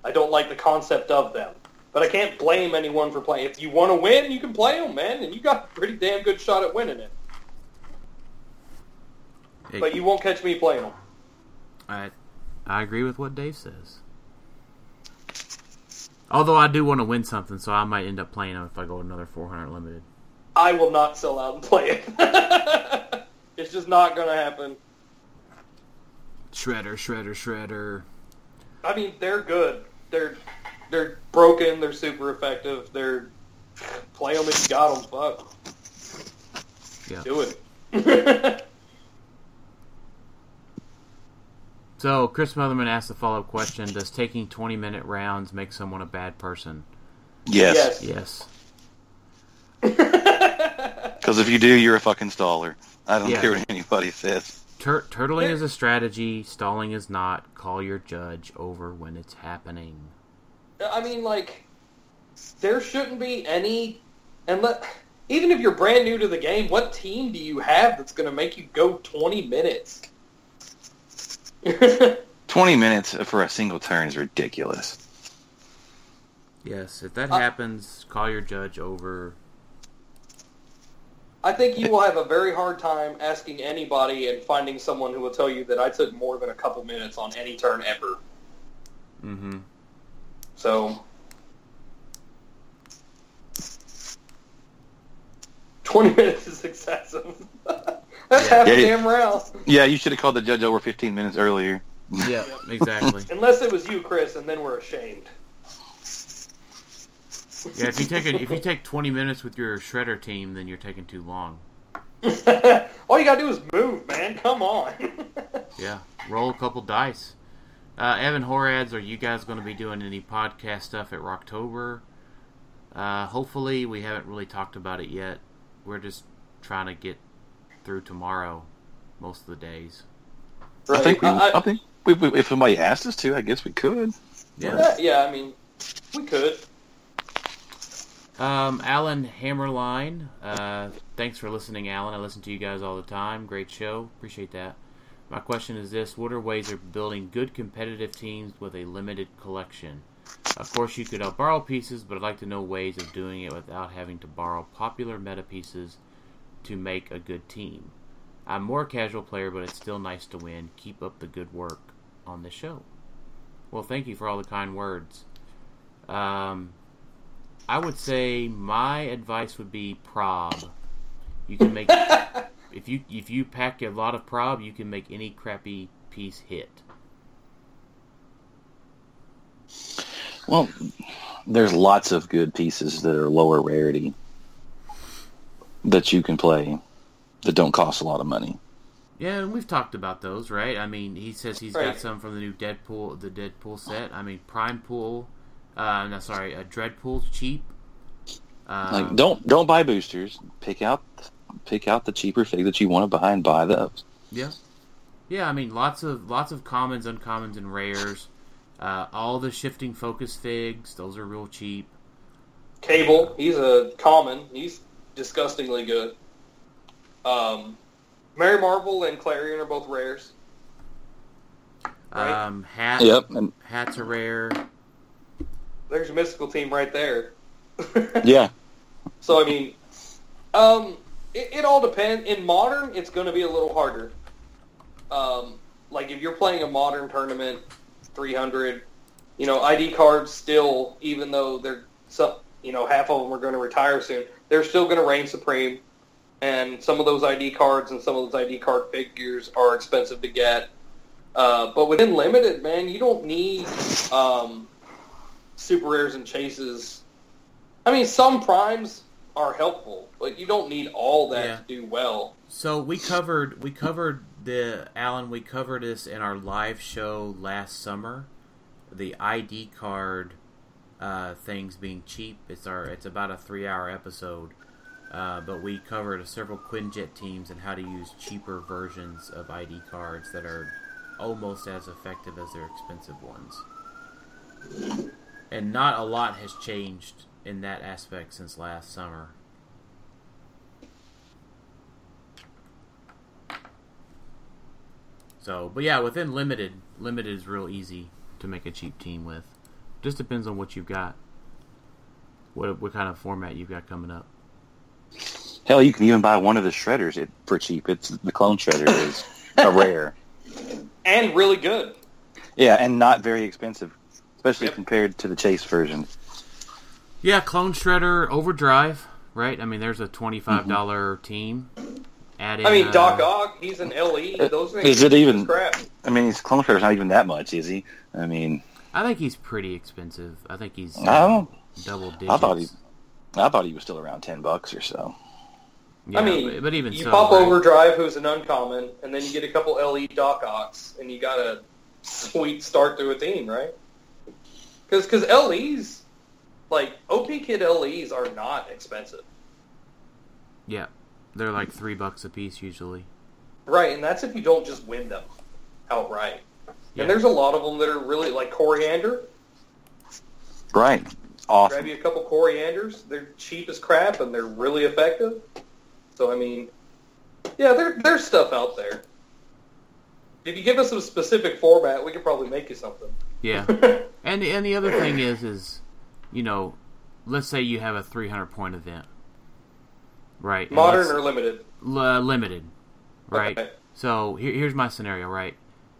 I don't like the concept of them. But I can't blame anyone for playing. If you want to win, you can play them, man, and you got a pretty damn good shot at winning it. It but you won't catch me playing them. I, I agree with what Dave says. Although I do want to win something, so I might end up playing them if I go another four hundred limited. I will not sell out and play it. It's just not going to happen. Shredder, Shredder, Shredder. I mean, they're good. They're... They're broken. They're super effective. They're play them if you got them. Fuck, yeah. Do it. So Chris Motherman asked the follow-up question: does taking twenty-minute rounds make someone a bad person? Yes. Yes. Because if you do, you're a fucking staller. I don't yeah. care what anybody says. Tur- turtling is a strategy. Stalling is not. Call your judge over when it's happening. I mean, like, there shouldn't be any, and let, even if you're brand new to the game, what team do you have that's going to make you go twenty minutes? twenty minutes for a single turn is ridiculous. Yes, if that I, happens, call your judge over. I think you will have a very hard time asking anybody and finding someone who will tell you that I took more than a couple minutes on any turn ever. Mm-hmm. So, twenty minutes is excessive. That's half yeah, a damn round. Yeah, you should have called the judge over fifteen minutes earlier. Yeah, exactly. Unless it was you, Chris, and then we're ashamed. Yeah, if you take a, if you take twenty minutes with your Shredder team, then you're taking too long. All you gotta do is move, man. Come on. Yeah, roll a couple dice. Uh, Evan Horads, are you guys going to be doing any podcast stuff at Rocktober? Uh, hopefully. We haven't really talked about it yet. We're just trying to get through tomorrow most of the days. Right. I think, we, I, I think we, we, if somebody asked us to, I guess we could. Yeah, yeah, I mean, we could. Um, Alan Hammerline, uh, thanks for listening, Alan. I listen to you guys all the time. Great show. Appreciate that. My question is this: what are ways of building good competitive teams with a limited collection? Of course, you could borrow pieces, but I'd like to know ways of doing it without having to borrow popular meta pieces to make a good team. I'm more a casual player, but it's still nice to win. Keep up the good work on the show. Well, thank you for all the kind words. Um, I would say my advice would be prob. You can make... If you if you pack a lot of prob, you can make any crappy piece hit. Well, there's lots of good pieces that are lower rarity that you can play that don't cost a lot of money. Yeah, and we've talked about those, right? I mean, he says he's right. got some from the new Deadpool, the Deadpool set. I mean, Prime Pool, uh, no, sorry, uh, Dreadpool's cheap. Um, like, don't don't buy boosters. Pick out. Pick out the cheaper fig that you want to buy and buy those. Yeah, yeah. I mean, lots of lots of commons, uncommons, and rares. Uh, all the shifting focus figs; those are real cheap. Cable, he's a common. He's disgustingly good. Um, Mary Marvel and Clarion are both rares. Right? Um, hat. Yep. Hat's a rare. There's your mystical team right there. Yeah. So I mean, um. It, it all depends. In Modern, it's going to be a little harder. Um, like, if you're playing a Modern tournament, three hundred, you know, I D cards still, even though they're, some, you know, half of them are going to retire soon, they're still going to reign supreme. And some of those I D cards and some of those I D card figures are expensive to get. Uh, but within Limited, man, you don't need um, super rares and chases. I mean, some primes are helpful, but you don't need all that yeah. to do well. So we covered we covered the Alan. We covered this in our live show last summer. The I D card uh, things being cheap. It's our it's about a three hour episode, uh, but we covered several Quinjet teams and how to use cheaper versions of I D cards that are almost as effective as their expensive ones. And not a lot has changed in that aspect since last summer. So, but yeah, within limited, limited is real easy to make a cheap team with. Just depends on what you've got, what what kind of format you've got coming up. Hell, you can even buy one of the shredders it, for cheap. It's the Clone Shredder is a rare and really good. Yeah, and not very expensive, especially yep. compared to the Chase version. Yeah, Clone Shredder, Overdrive, right? I mean, there's a twenty-five dollars mm-hmm. team. Add in, I mean, Doc Ox, he's an L E. Those things is it even? Crap. I mean, his Clone Shredder's not even that much, is he? I mean, I think he's pretty expensive. I think he's um, double digits. I thought he, I thought he was still around ten bucks or so. Yeah, I mean, but, but even you so, pop right? Overdrive, who's an uncommon, and then you get a couple L E Doc Ox, and you got a sweet start to a team, right? Because because L Es, like O P Kid L Es, are not expensive. Yeah, they're like three bucks a piece usually. Right, and that's if you don't just win them outright. Yeah. And there's a lot of them that are really like coriander. Right, awesome. Grab you a couple corianders. They're cheap as crap, and they're really effective. So, I mean, yeah, there, there's stuff out there. If you give us a specific format, we could probably make you something. Yeah. and and the other thing is, is, you know, let's say you have a three hundred point event. Right. Modern or limited? L- limited. Right. Okay. So, here, here's my scenario, right?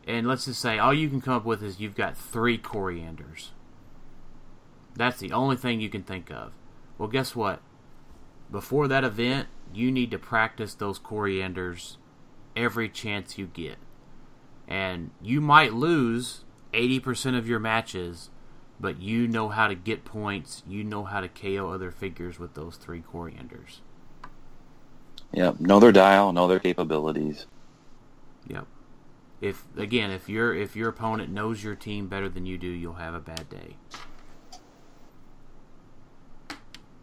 And let's just say all you can come up with is you've got three corianders. That's the only thing you can think of. Well, guess what? Before that event, you need to practice those corianders every chance you get. And you might lose eighty percent of your matches, but you know how to get points. You know how to K O other figures with those three corianders. Yep. Know their dial, know their capabilities. Yep. If again, if your if your opponent knows your team better than you do, you'll have a bad day.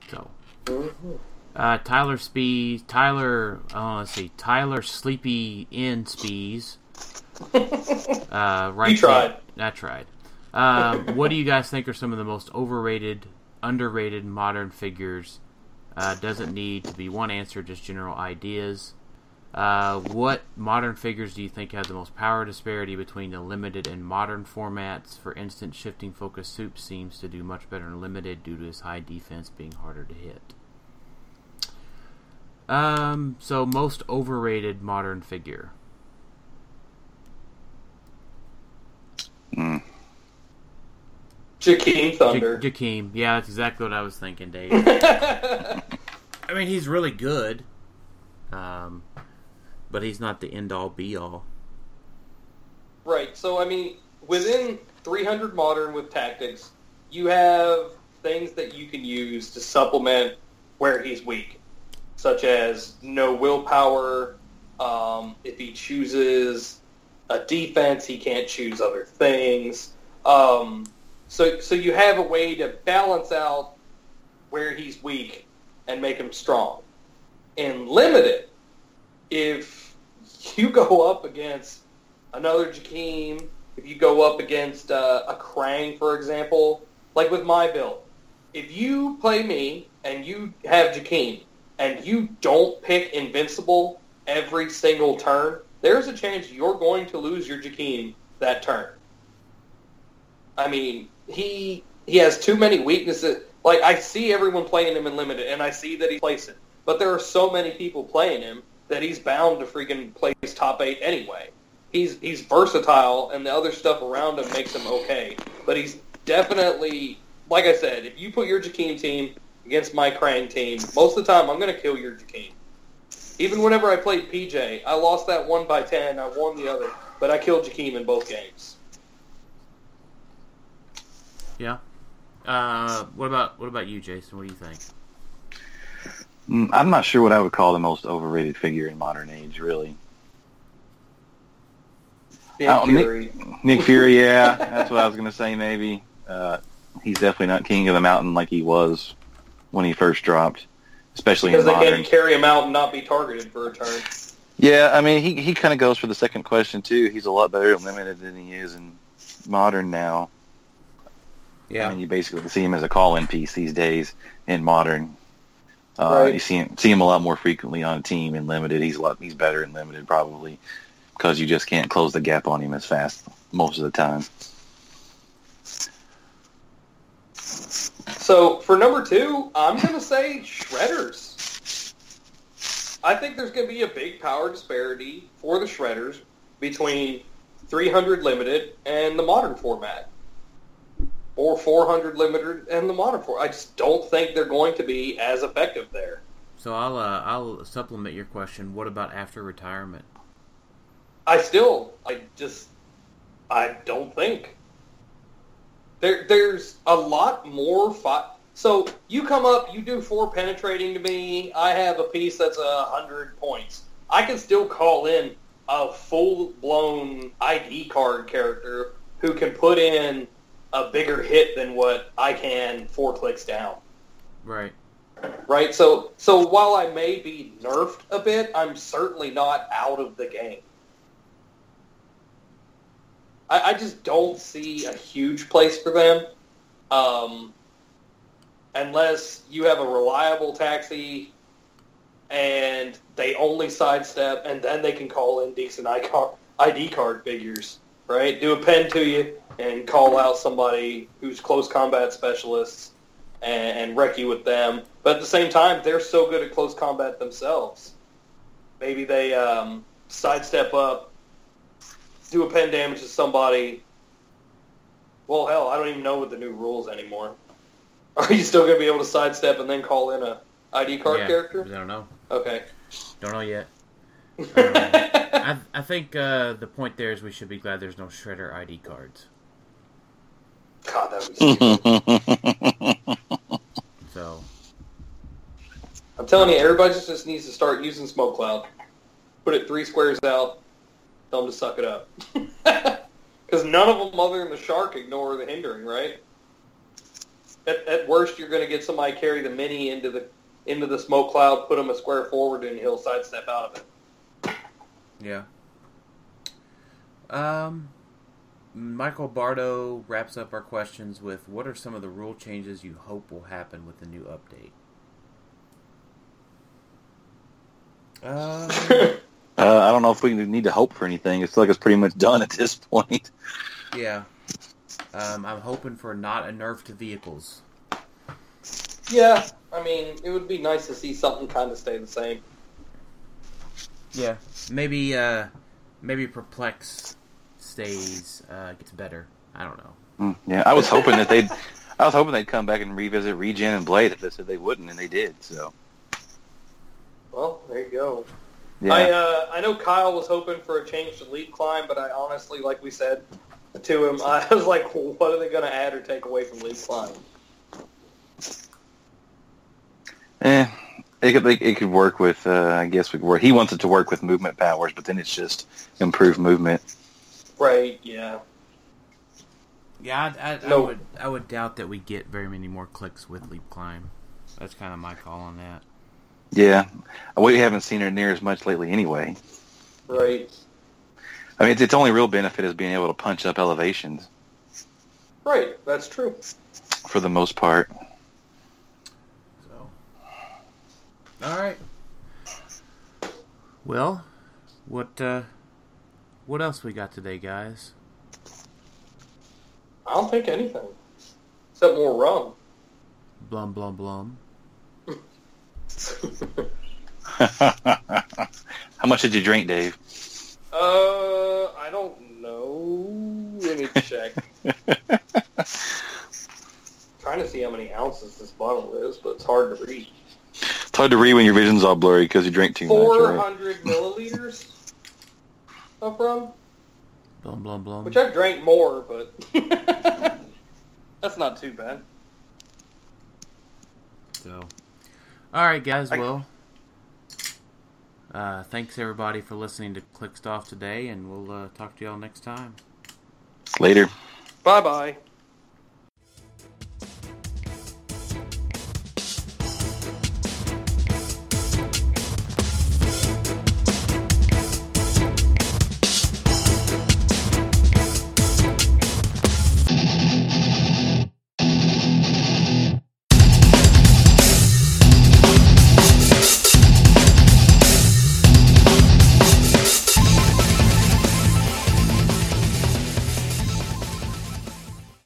So. Mm-hmm. Uh, Tyler Spees, Tyler, uh, let's see, Tyler Sleepy N Spees. Uh, right. You tried. There. I tried. Um, what do you guys think are some of the most overrated, underrated modern figures? Uh, doesn't need to be one answer, just general ideas. Uh, what modern figures do you think have the most power disparity between the limited and modern formats? For instance, shifting focus soup seems to do much better in limited due to his high defense being harder to hit. Um, so most overrated modern figure. Mm. Jakeem Thunder. Ja- Jakeem. Yeah, that's exactly what I was thinking, Dave. I mean, he's really good. Um, but he's not the end-all, be-all. Right. So, I mean, within three hundred modern with tactics, you have things that you can use to supplement where he's weak. Such as no willpower, um, if he chooses a defense, he can't choose other things. Um, so so you have a way to balance out where he's weak and make him strong. In limited, if you go up against another Jakeem, if you go up against uh, a Krang, for example, like with my build, if you play me and you have Jakeem, and you don't pick Invincible every single turn, there's a chance you're going to lose your Jakeem that turn. I mean, he he has too many weaknesses. Like, I see everyone playing him in limited, and I see that he plays it. But there are so many people playing him that he's bound to freaking play his top eight anyway. He's he's versatile, and the other stuff around him makes him okay. But he's definitely, like I said, if you put your Jakeem team against my Krang team, most of the time I'm going to kill your Jakeem. Even whenever I played P J, I lost that one by ten, I won the other, but I killed Jakeem in both games. Yeah. Uh, what about what about you, Jason? What do you think? I'm not sure what I would call the most overrated figure in modern age, really. Nick Fury. Nick, Nick Fury, yeah. That's what I was going to say, maybe. Uh, he's definitely not king of the mountain like he was when he first dropped, especially in modern. Because they can carry him out and not be targeted for a turn. Yeah, I mean, he he kind of goes for the second question, too. He's a lot better at limited than he is in modern now. Yeah. I mean, you basically see him as a call-in piece these days in modern. Uh, right. You see him, see him a lot more frequently on a team in limited. He's a lot, he's better in limited, probably. because you just can't close the gap on him as fast most of the time. So, for number two, I'm going to say Shredders. I think there's going to be a big power disparity for the Shredders between three hundred Limited and the modern format. Or four hundred Limited and the modern format. I just don't think they're going to be as effective there. So I'll uh, I'll supplement your question. What about after retirement? I still, I just, I don't think. There, there's a lot more... Fi- so, you come up, you do four penetrating to me, I have a piece that's one hundred points. I can still call in a full-blown I D card character who can put in a bigger hit than what I can four clicks down. Right. Right? So, so while I may be nerfed a bit, I'm certainly not out of the game. I just don't see a huge place for them, um, unless you have a reliable taxi and they only sidestep, and then they can call in decent I D card figures, right? Do a pen to you and call out somebody who's close combat specialists and, and wreck you with them. But at the same time, they're so good at close combat themselves. Maybe they um, sidestep up, do a pen damage to somebody. Well, hell, I don't even know what the new rules anymore. Are you still going to be able to sidestep and then call in a I D card yeah, character? I don't know. Okay. Don't know yet. Um, I, I think uh, the point there is we should be glad there's no Shredder I D cards. God, that was stupid. So. I'm telling you, everybody just needs to start using Smoke Cloud. Put it three squares out. Tell them to suck it up. Because none of them other than the shark ignore the hindering, right? At, at worst, you're going to get somebody carry the mini into the into the smoke cloud, put him a square forward, and he'll sidestep out of it. Yeah. Um, Michael Bardo wraps up our questions with, what are some of the rule changes you hope will happen with the new update? Um... Uh, I don't know if we need to hope for anything. It's like it's pretty much done at this point. Yeah. Um, I'm hoping for not a nerf to vehicles. Yeah. I mean, it would be nice to see something kind of stay the same. Yeah. Maybe uh, maybe Perplex stays, uh, gets better. I don't know. Mm, yeah, I was hoping that they'd I was hoping they'd come back and revisit Regen and Blade if they said they wouldn't, and they did, so. Well, there you go. Yeah. I uh, I know Kyle was hoping for a change to lead climb, but I honestly, like we said to him, I was like, well, what are they going to add or take away from lead climb? Eh, it could it could work with, uh, I guess, we could work. He wants it to work with movement powers, but then it's just improved movement. Right, yeah. Yeah, I, I, no. I, would, I would doubt that we get very many more clicks with lead climb. That's kind of my call on that. Yeah, we haven't seen her near as much lately anyway. Right. I mean, its, its only real benefit is being able to punch up elevations. Right, that's true. For the most part. So. All right. Well, what uh, what else we got today, guys? I don't think anything. Except more rum. Blum, blum, blum. How much did you drink, Dave? Uh, I don't know. Let me check. Trying to see how many ounces this bottle is, but it's hard to read. It's hard to read when your vision's all blurry because you drink too four hundred much. four hundred right? milliliters of rum. Blum, blum, blum. Which I've drank more, but that's not too bad. So... All right, guys, well, uh, thanks, everybody, for listening to ClickStuff today, and we'll uh, talk to y'all next time. Later. Bye-bye.